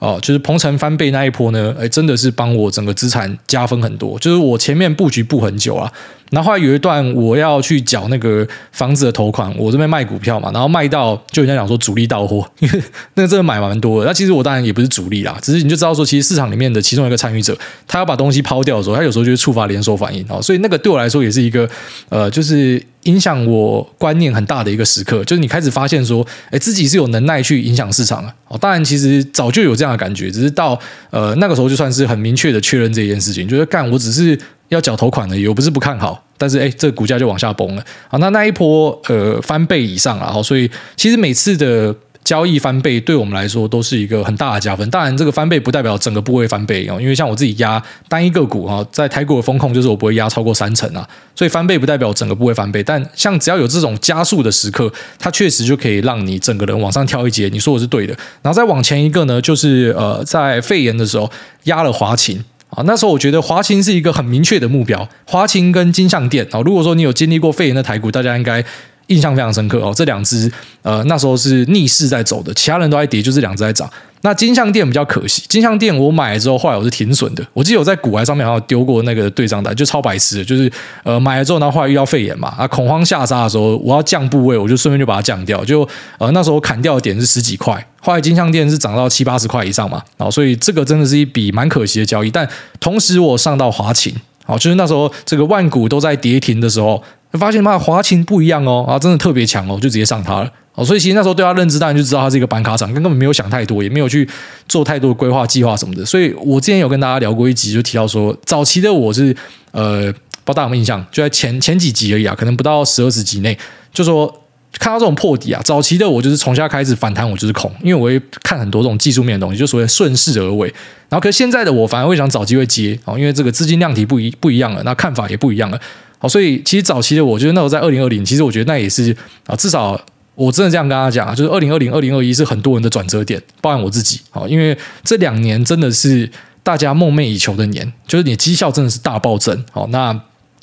哦，就是鹏程翻倍那一波呢，哎，真的是帮我整个资产加分很多。就是我前面布局布很久啊，然后后来有一段我要去缴那个房子的头款，我这边卖股票嘛，然后卖到就人家讲说主力到货，因为那个真的买蛮多的。那其实我当然也不是主力啦，只是你就知道说，其实市场里面的其中一个参与者，他要把东西抛掉的时候，他有时候就会触发连锁反应哦。所以那个对我来说也是一个呃，就是影响我观念很大的一个时刻，就是你开始发现说，哎，自己是有能耐去影响市场了。哦，当然其实早就有这样的感觉，只是到呃那个时候就算是很明确的确认这件事情，就是干，我只是要缴头款而已，我不是不看好，但是哎，这个股价就往下崩了。好，那那一波呃翻倍以上啦，好，所以其实每次的交易翻倍对我们来说都是一个很大的加分。当然这个翻倍不代表整个部位翻倍哦，因为像我自己压单一个股，在台股的风控就是我不会压超过三成啊，所以翻倍不代表整个部位翻倍，但像只要有这种加速的时刻，它确实就可以让你整个人往上跳一截，你说我是对的。然后再往前一个呢，就是呃在肺炎的时候压了华勤啊，那时候我觉得华勤是一个很明确的目标，华勤跟金像电啊，如果说你有经历过肺炎的台股，大家应该印象非常深刻哦，这两只呃那时候是逆势在走的，其他人都在跌，就这两只在涨。那金像电比较可惜，金像电我买了之后后来我是停损的，我记得我在股癌上面好像丢过那个对账单，就超白痴的，就是呃买了之后然后后来遇到肺炎嘛，啊恐慌下杀的时候我要降部位，我就顺便就把它降掉，就呃那时候砍掉的点是十几块，后来金像电是涨到七八十块以上嘛，然后所以这个真的是一笔蛮可惜的交易，但同时我上到华勤，好就是那时候这个万股都在跌停的时候，发现嘛华勤不一样哦，啊真的特别强哦，就直接上它了。所以其实那时候对他认知当然就知道他是一个板卡厂，根本没有想太多，也没有去做太多的规划计划什么的。所以我之前有跟大家聊过一集，就提到说早期的我是呃不知道大家有没有印象，就在前前几集而已啊，可能不到十二十集内，就说看到这种破底啊，早期的我就是从下开始反弹我就是空，因为我会看很多这种技术面的东西，就所谓顺势而为。然后可是现在的我反而会想找机会接，因为这个资金量体不一不一样了，那看法也不一样了。好，所以其实早期的我就是那时候在二零二零，其实我觉得那也是啊，至少我真的这样跟他讲，就是二零二零、二零二一是很多人的转折点，包含我自己。因为这两年真的是大家梦寐以求的年，就是你绩效真的是大暴增。那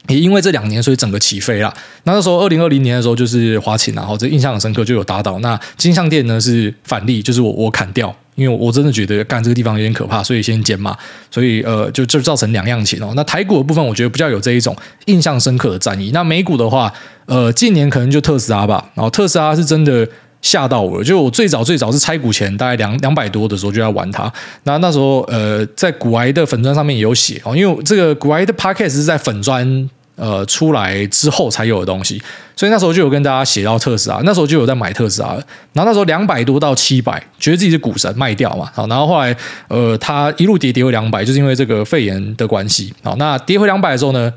也因为这两年，所以整个起飞啦。那那时候二零二零年的时候，就是华勤啊，这印象很深刻，就有打倒。那金像电呢是反例，就是我我砍掉，因为我真的觉得干这个地方有点可怕，所以先减码。所以呃，就就造成两样情哦。那台股的部分，我觉得比较有这一种印象深刻的战役。那美股的话，呃，近年可能就特斯拉吧，然后特斯拉是真的吓到我了，就我最早最早是拆股前大概两两百多的时候就要玩它，那那时候呃在股癌的粉专上面也有写哦，因为这个股癌的 podcast 是在粉专呃出来之后才有的东西，所以那时候就有跟大家写到特斯拉，那时候就有在买特斯拉了，然后那时候两百多到七百，觉得自己是股神卖掉嘛，好，然后后来呃它一路跌跌回两百，就是因为这个肺炎的关系，好，那跌回两百的时候呢？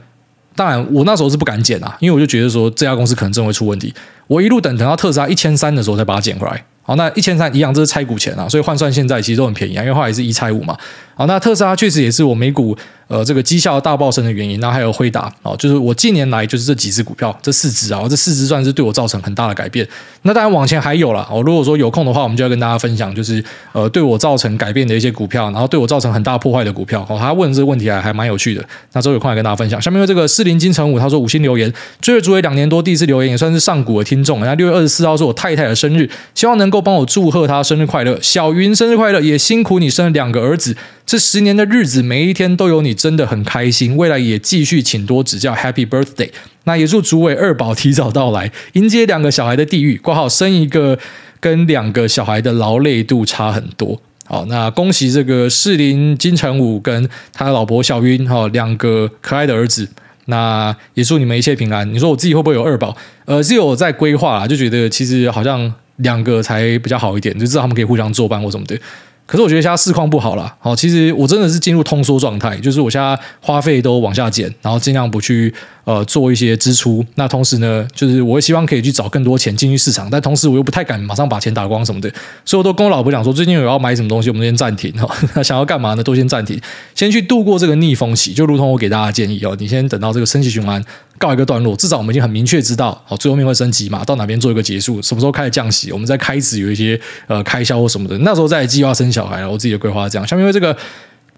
当然，我那时候是不敢减啊，因为我就觉得说这家公司可能真的会出问题。我一路等等到特斯拉一千三的时候才把它减回来。好，那一千三一样，这是拆股钱啊，所以换算现在其实都很便宜啊，因为后来是一拆五嘛。好，那特斯拉确实也是我美股呃这个绩效大暴升的原因。那还有辉达，哦，就是我近年来就是这几只股票，这四只啊，这四只算是对我造成很大的改变。那当然往前还有啦，哦，如果说有空的话，我们就要跟大家分享，就是呃对我造成改变的一些股票，然后对我造成很大破坏的股票。哦，他问这个问题还还蛮有趣的，那之后有空来跟大家分享。下面这个士林金城武他说五星留言，追了主委两年多，第一次留言也算是上古的听众。那六月二十四号是我太太的生日，希望能够帮我祝贺她生日快乐。小云生日快乐，也辛苦你生了两个儿子，这十年的日子每一天都有你，真的很开心。未来也继续请多指教 ，Happy Birthday！ 那也祝主委二宝提早到来，迎接两个小孩的地狱。括号生一个跟两个小孩的劳累度差很多。好，那恭喜这个士林金城武跟他的老婆小云，哈，两个可爱的儿子。那也祝你们一切平安。你说我自己会不会有二宝？呃，是有在规划啦，就觉得其实好像两个才比较好一点，就知道他们可以互相作伴或什么的。可是我觉得现在市况不好啦，好，其实我真的是进入通缩状态，就是我现在花费都往下减，然后尽量不去呃做一些支出。那同时呢，就是我希望可以去找更多钱进去市场，但同时我又不太敢马上把钱打光什么的，所以我都跟我老婆讲说，最近有要买什么东西，我们先暂停哈、哦。想要干嘛呢？都先暂停，先去度过这个逆风期，就如同我给大家建议哦，你先等到这个升息循环告一个段落，至少我们已经很明确知道，好，最后面会升级嘛，到哪边做一个结束，什么时候开始降息，我们再开始有一些呃开销或什么的，那时候再计划生小孩了。我自己的规划是这样。下面为这个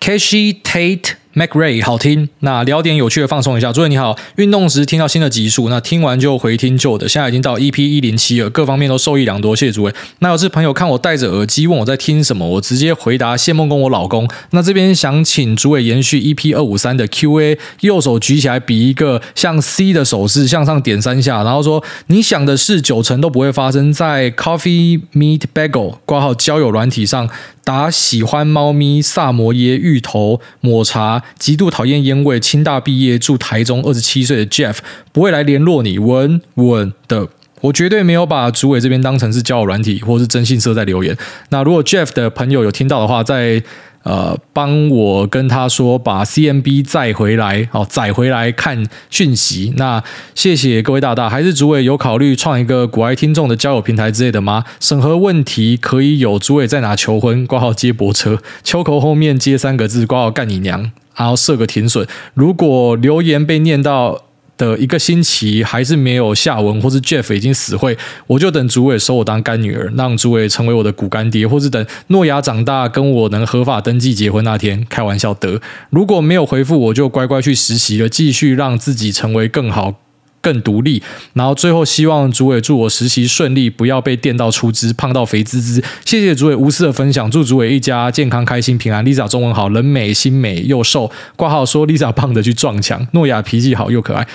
Cashy Tate McRae 好听，那聊点有趣的放松一下。主任你好，运动时听到新的集数，那听完就回听旧的，现在已经到 E P 一零七了，各方面都受益良多，谢谢主任。那有次朋友看我戴着耳机问我在听什么，我直接回答谢梦跟我老公。那这边想请主委延续 E P 二五三 的 Q A， 右手举起来比一个像 C 的手势，向上点三下，然后说你想的事九成都不会发生在 Coffee Meat Bagel 挂号交友软体上，打喜欢猫咪萨摩耶芋头抹茶，极度讨厌烟味，清大毕业，住台中，二十七岁的 Jeff 不会来联络你，稳稳的。我绝对没有把主委这边当成是交友软体或是征信社在留言。那如果 Jeff 的朋友有听到的话，在呃帮我跟他说把 C M B 载回来，好、哦、载回来看讯息。那谢谢各位大大，还是主委有考虑创一个国外听众的交友平台之类的吗？审核问题可以有主委在哪求婚挂号接驳车，秋口后面接三个字挂号干你娘。然后设个停损，如果留言被念到的一个星期还是没有下文，或是 Jeff 已经死会，我就等主委收我当干女儿，让主委成为我的骨干爹，或是等诺亚长大跟我能合法登记结婚那天，开玩笑得。如果没有回复，我就乖乖去实习了，继续让自己成为更好更独立，然后最后希望主委祝我实习顺利，不要被电到出汁，胖到肥滋滋。谢谢主委无私的分享，祝主委一家健康开心平安。 Lisa 中文好，人美心美又瘦，挂号说 Lisa 胖的去撞墙，诺亚脾气好又可爱。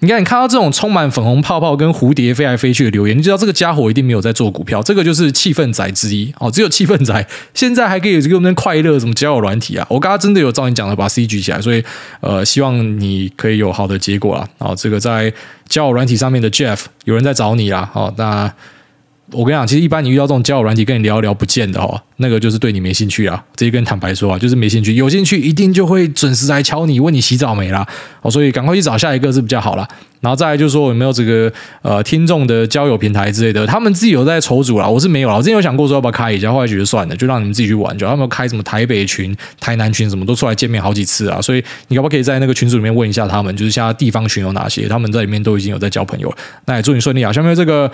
你看，你看到这种充满粉红泡泡跟蝴蝶飞来飞去的留言，你知道这个家伙一定没有在做股票，这个就是气氛仔之一哦。只有气氛仔现在还可以给我们快乐，什么交友软体啊？我刚刚真的有照你讲的把 C 举起来，所以呃，希望你可以有好的结果啦。哦，这个在交友软体上面的 Jeff， 有人在找你啦。哦，那我跟你讲，其实一般你遇到这种交友软体跟你聊一聊不见的哦，那个就是对你没兴趣啊，直接跟你坦白说啊，就是没兴趣。有兴趣一定就会准时来敲你，问你洗澡没啦。哦，所以赶快去找下一个是比较好啦。然后再来就是说有没有这个呃听众的交友平台之类的，他们自己有在筹组啦，我是没有啦。我之前有想过说要不要开一下，后来觉得算了，就让你们自己去玩。就他们开什么台北群、台南群，什么都出来见面好几次啊。所以你可不可以在那个群组里面问一下他们，就是现在地方群有哪些？他们在里面都已经有在交朋友了。那也祝你顺利啊。下面这个。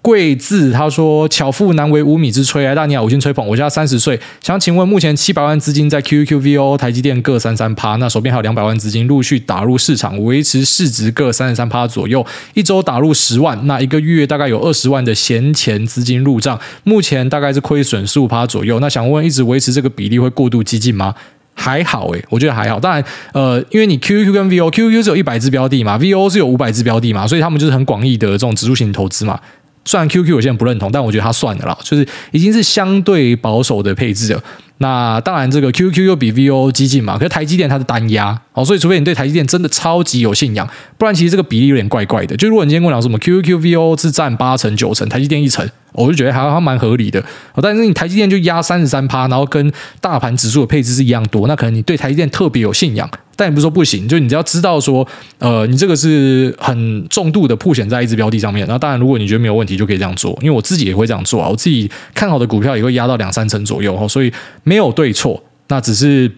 贵字他说：“巧妇难为无米之炊啊！大你好，我先吹捧。我现在三十岁，想请问目前七百万资金在 Q Q V O、台积电各三三趴，那手边还有两百万资金陆续打入市场，维持市值各三十三趴左右。一周打入十万，那一个月大概有二十万的闲钱资金入账，目前大概是亏损十五趴左右。那想问，一直维持这个比例会过度激进吗？”还好诶、欸、我觉得还好。当然，呃，因为你 Q Q 跟 V O， Q Q 是有一百只标的嘛 ，V O 是有五百只标的嘛，所以他们就是很广义的这种指数型投资嘛。虽然 Q Q 有些人不认同，但我觉得它算了啦，就是已经是相对保守的配置了。那当然，这个 Q Q 又比 V O 激进嘛，可是台积电它是单压，哦，所以除非你对台积电真的超级有信仰，不然其实这个比例有点怪怪的。就如果你今天跟我讲什么 Q Q V O 是占八成九成，台积电一成，我就觉得还它蛮合理的。哦，但是你台积电就压三十三趴，然后跟大盘指数的配置是一样多，那可能你对台积电特别有信仰。但也不是说不行，就你只要知道说，呃，你这个是很重度的曝险在一只标的上面。那当然，如果你觉得没有问题，就可以这样做。因为我自己也会这样做啊，我自己看好的股票也会压到两三成左右，所以没有对错。那只是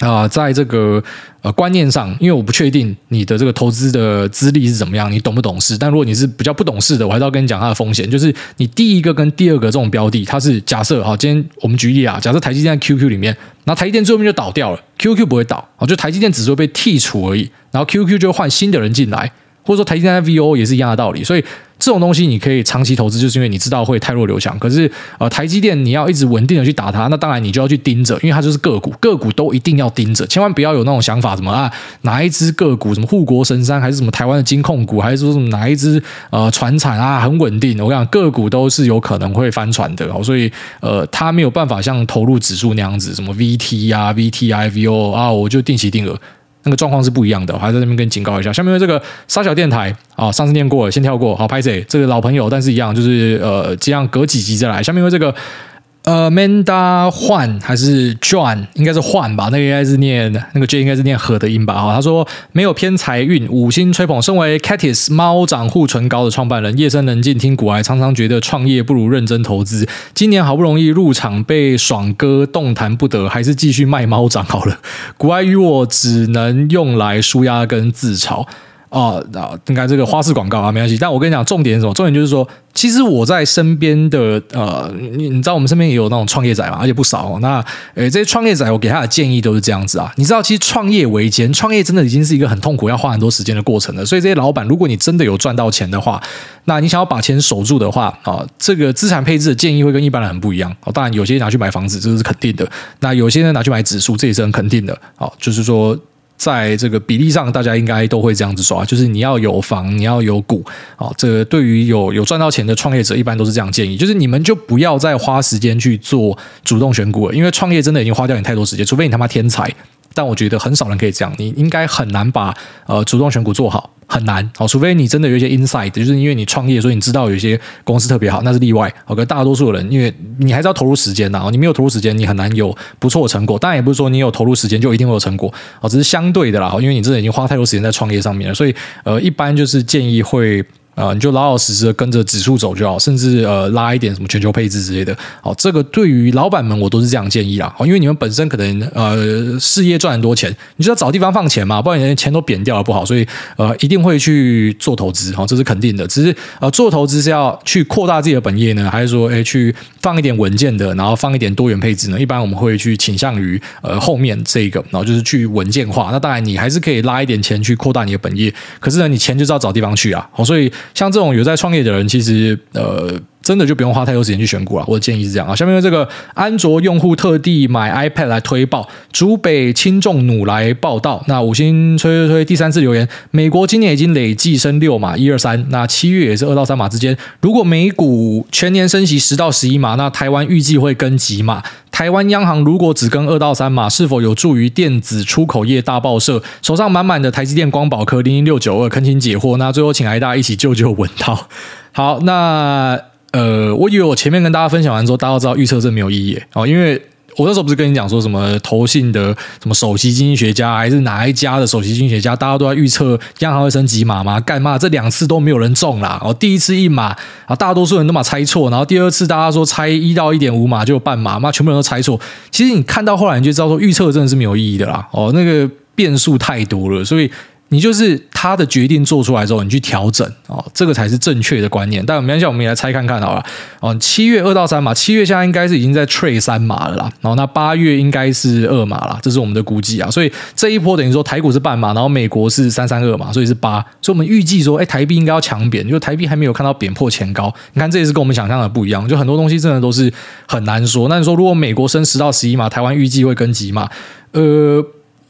啊、呃，在这个呃观念上，因为我不确定你的这个投资的资历是怎么样，你懂不懂事？但如果你是比较不懂事的，我还是要跟你讲它的风险，就是你第一个跟第二个这种标的，它是假设哈，今天我们举例啊，假设台积电在 Q Q 里面。然后台积电最后面就倒掉了 ，Q Q 不会倒，就台积电只是会被剔除而已。然后 Q Q 就会换新的人进来，或者说台积电在 V O 也是一样的道理。所以这种东西你可以长期投资，就是因为你知道会汰弱留强。可是呃，台积电你要一直稳定的去打它，那当然你就要去盯着，因为它就是个股，个股都一定要盯着，千万不要有那种想法，什么啊哪一只个股什么护国神山，还是什么台湾的金控股，还是说什么哪一只呃传产啊很稳定。我跟你讲，个股都是有可能会翻船的，所以呃，它没有办法像投入指数那样子，什么 V T 啊 V T 啊 V O 啊，我就定期定额。那个状况是不一样的，我还在那边跟你警告一下。下面这个沙小电台啊，上次念过了，先跳过。好，拍谁？这个老朋友，但是一样就是呃，这样隔几集再来。下面这个呃 ，Manda 焕还是 John， 应该是焕吧？那个应该是念那个 J 应该是念和的音吧？好，他说没有偏财运，五星吹捧。身为 Catis 猫掌护唇膏的创办人，夜深人静听股癌，常常觉得创业不如认真投资。今年好不容易入场，被爽哥动弹不得，还是继续卖猫掌好了。股癌与我只能用来舒压跟自嘲。哦，应该这个花式广告啊，没关系。但我跟你讲，重点是什么？重点就是说，其实我在身边的呃，你知道我们身边也有那种创业仔嘛，而且不少哦。那诶，这些创业仔，我给他的建议都是这样子啊。你知道，其实创业维艰，创业真的已经是一个很痛苦，要花很多时间的过程了。所以这些老板，如果你真的有赚到钱的话，那你想要把钱守住的话啊、哦，这个资产配置的建议会跟一般人很不一样。哦，当然，有些拿去买房子，这是肯定的；那有些人拿去买指数，这也是很肯定的。哦，就是说。在这个比例上，大家应该都会这样子抓，就是你要有房，你要有股，哦，这个对于有有赚到钱的创业者，一般都是这样建议，就是你们就不要再花时间去做主动选股了，因为创业真的已经花掉你太多时间，除非你他妈天才，但我觉得很少人可以这样，你应该很难把呃主动选股做好。很难、哦、除非你真的有一些 insight， 就是因为你创业，所以你知道有一些公司特别好，那是例外。好、哦，可大多数的人，因为你还是要投入时间呐、哦，你没有投入时间，你很难有不错的成果。当然也不是说你有投入时间就一定会有成果，哦，只是相对的啦，因为你真的已经花太多时间在创业上面了，所以呃，一般就是建议会。呃、你就老老实实的跟着指数走就好，甚至呃拉一点什么全球配置之类的。好，这个对于老板们我都是这样建议啦。好，因为你们本身可能呃事业赚很多钱，你就要找地方放钱嘛，不然你的钱都贬掉了不好。所以呃一定会去做投资，好，这是肯定的。只是呃做投资是要去扩大自己的本业呢，还是说哎、欸、去放一点稳健的，然后放一点多元配置呢？一般我们会去倾向于呃后面这一个，然后就是去稳健化。那当然你还是可以拉一点钱去扩大你的本业，可是呢你钱就是要找地方去啊。好，所以像这种有在创业的人，其实呃真的就不用花太多时间去选股了。我的建议是这样啊。下面这个安卓用户特地买 iPad 来推爆，竹北轻重弩来报道。那五星吹吹吹第三次留言，美国今年已经累计升六码一二三，那七月也是二到三码之间。如果美股全年升息十到十一码，那台湾预计会跟几码？台湾央行如果只跟二到三码，是否有助于电子出口业大爆射？手上满满的台积电、光宝科零零六九二，恳请解惑。那最后请来大家一起救救文涛。好，那呃，我以为我前面跟大家分享完之后，大家知道预测是没有意义、哦、因为我那时候不是跟你讲说什么投信的什么首席经济学家，还是哪一家的首席经济学家，大家都在预测央行会升几码嘛？干嘛这两次都没有人中啦？哦，第一次一码啊，大多数人都嘛猜错，然后第二次大家说猜一到一点五码就半码，嘛全部人都猜错。其实你看到后来你就知道说预测真的是没有意义的啦。哦，那个变数太多了，所以。你就是他的决定做出来之后，你去调整、哦、这个才是正确的观念。但没关系，我们也来猜看看好了。哦，七月二到三码，七月现在应该是已经在 trade 三码了啦。然后那八月应该是二码啦，这是我们的估计啊。所以这一波等于说台股是半码，然后美国是三三二码，所以是八。所以我们预计说，哎，台币应该要强贬，因为台币还没有看到贬破前高。你看，这也是跟我们想象的不一样。就很多东西真的都是很难说。那你说，如果美国升十到十一码，台湾预计会跟几码？呃。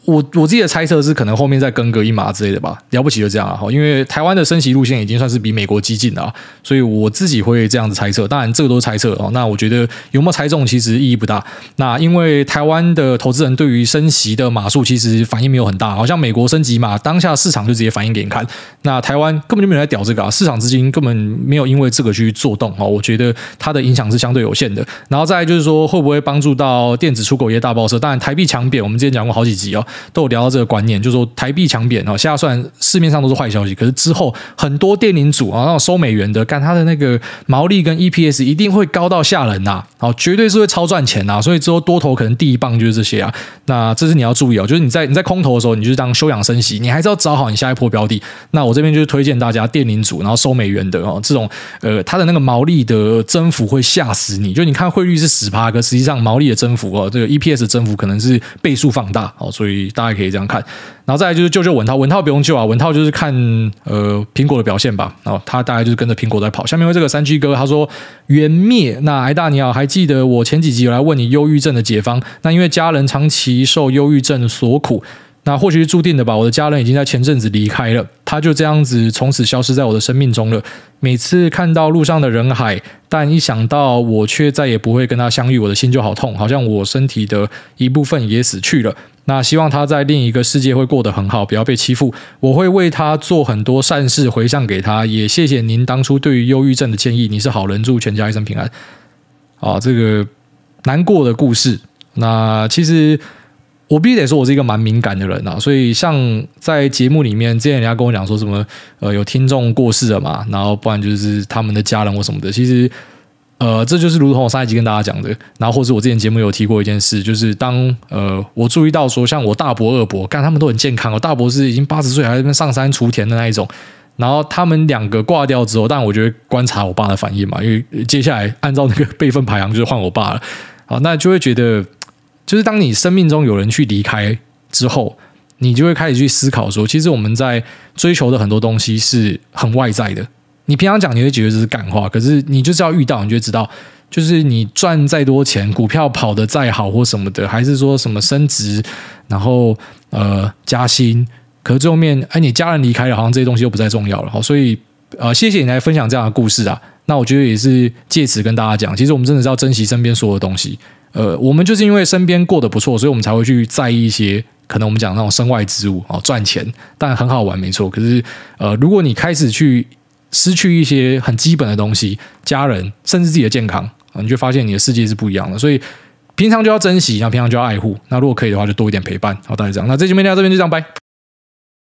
我我自己的猜测是，可能后面再跟个一码之类的吧，了不起就这样啊！因为台湾的升息路线已经算是比美国激进了、啊，所以我自己会这样子猜测。当然，这个都是猜测哦。那我觉得有没有猜中其实意义不大。那因为台湾的投资人对于升息的码数其实反应没有很大，好像美国升息码，当下市场就直接反应给你看。那台湾根本就没有在屌这个啊，市场资金根本没有因为这个去做动哦。我觉得它的影响是相对有限的。然后再来就是说，会不会帮助到电子出口业大爆射？当然，台币强贬，我们之前讲过好几集哦。都有聊到这个观念，就是说台币强贬啊，现在虽然市面上都是坏消息，可是之后很多电零组啊，那种收美元的，干它的那个毛利跟 E P S 一定会高到吓人呐、啊，好，绝对是会超赚钱呐、啊，所以之后多头可能第一棒就是这些啊，那这是你要注意哦，就是你在你在空头的时候，你就是当休养生息，你还是要找好你下一波标的。那我这边就是推荐大家电零组，然后收美元的哦，这种呃，它的那个毛利的增幅会吓死你，就你看汇率是 百分之十， 可实际上毛利的增幅哦，这个 E P S 的增幅可能是倍数放大哦，所以。大家可以这样看，然后再来就是救救文涛，文涛不用救啊，文涛就是看呃苹果的表现吧，然后他大概就是跟着苹果在跑。下面有这个三 G 哥，他说原灭，那艾大你好，还记得我前几集有来问你忧郁症的解方，那因为家人长期受忧郁症所苦。那或许是注定的吧，我的家人已经在前阵子离开了，他就这样子从此消失在我的生命中了。每次看到路上的人海，但一想到我却再也不会跟他相遇，我的心就好痛，好像我身体的一部分也死去了。那希望他在另一个世界会过得很好，不要被欺负。我会为他做很多善事回向给他，也谢谢您当初对于忧郁症的建议，你是好人，祝全家一生平安。啊，这个难过的故事，那其实我必须得说，我是一个蛮敏感的人啊，所以像在节目里面，之前人家跟我讲说什么，呃，有听众过世了嘛，然后不然就是他们的家人或什么的，其实，呃，这就是如同我上一集跟大家讲的，然后或是我之前节目有提过一件事，就是当呃我注意到说，像我大伯、二伯，干他们都很健康哦，大伯是已经八十岁还在那边上山锄田的那一种。然后他们两个挂掉之后，但我就会观察我爸的反应嘛，因为接下来按照那个辈分排行就是换我爸了，好，那就会觉得。就是当你生命中有人去离开之后，你就会开始去思考说，其实我们在追求的很多东西是很外在的。你平常讲你会觉得这是干话，可是你就是要遇到，你就会知道，就是你赚再多钱，股票跑得再好或什么的，还是说什么升职，然后呃加薪，可是最后面哎你家人离开了，好像这些东西又不再重要了。所以呃，谢谢你来分享这样的故事啊。那我觉得也是借此跟大家讲，其实我们真的是要珍惜身边所有的东西。呃，我们就是因为身边过得不错，所以我们才会去在意一些可能我们讲那种身外之物哦，赚钱，但很好玩没错。可是，呃，如果你开始去失去一些很基本的东西，家人甚至自己的健康，你就发现你的世界是不一样的。所以，平常就要珍惜，那平常就要爱护。那如果可以的话，就多一点陪伴。好，大家这样，那这期面聊到这边就这样，拜。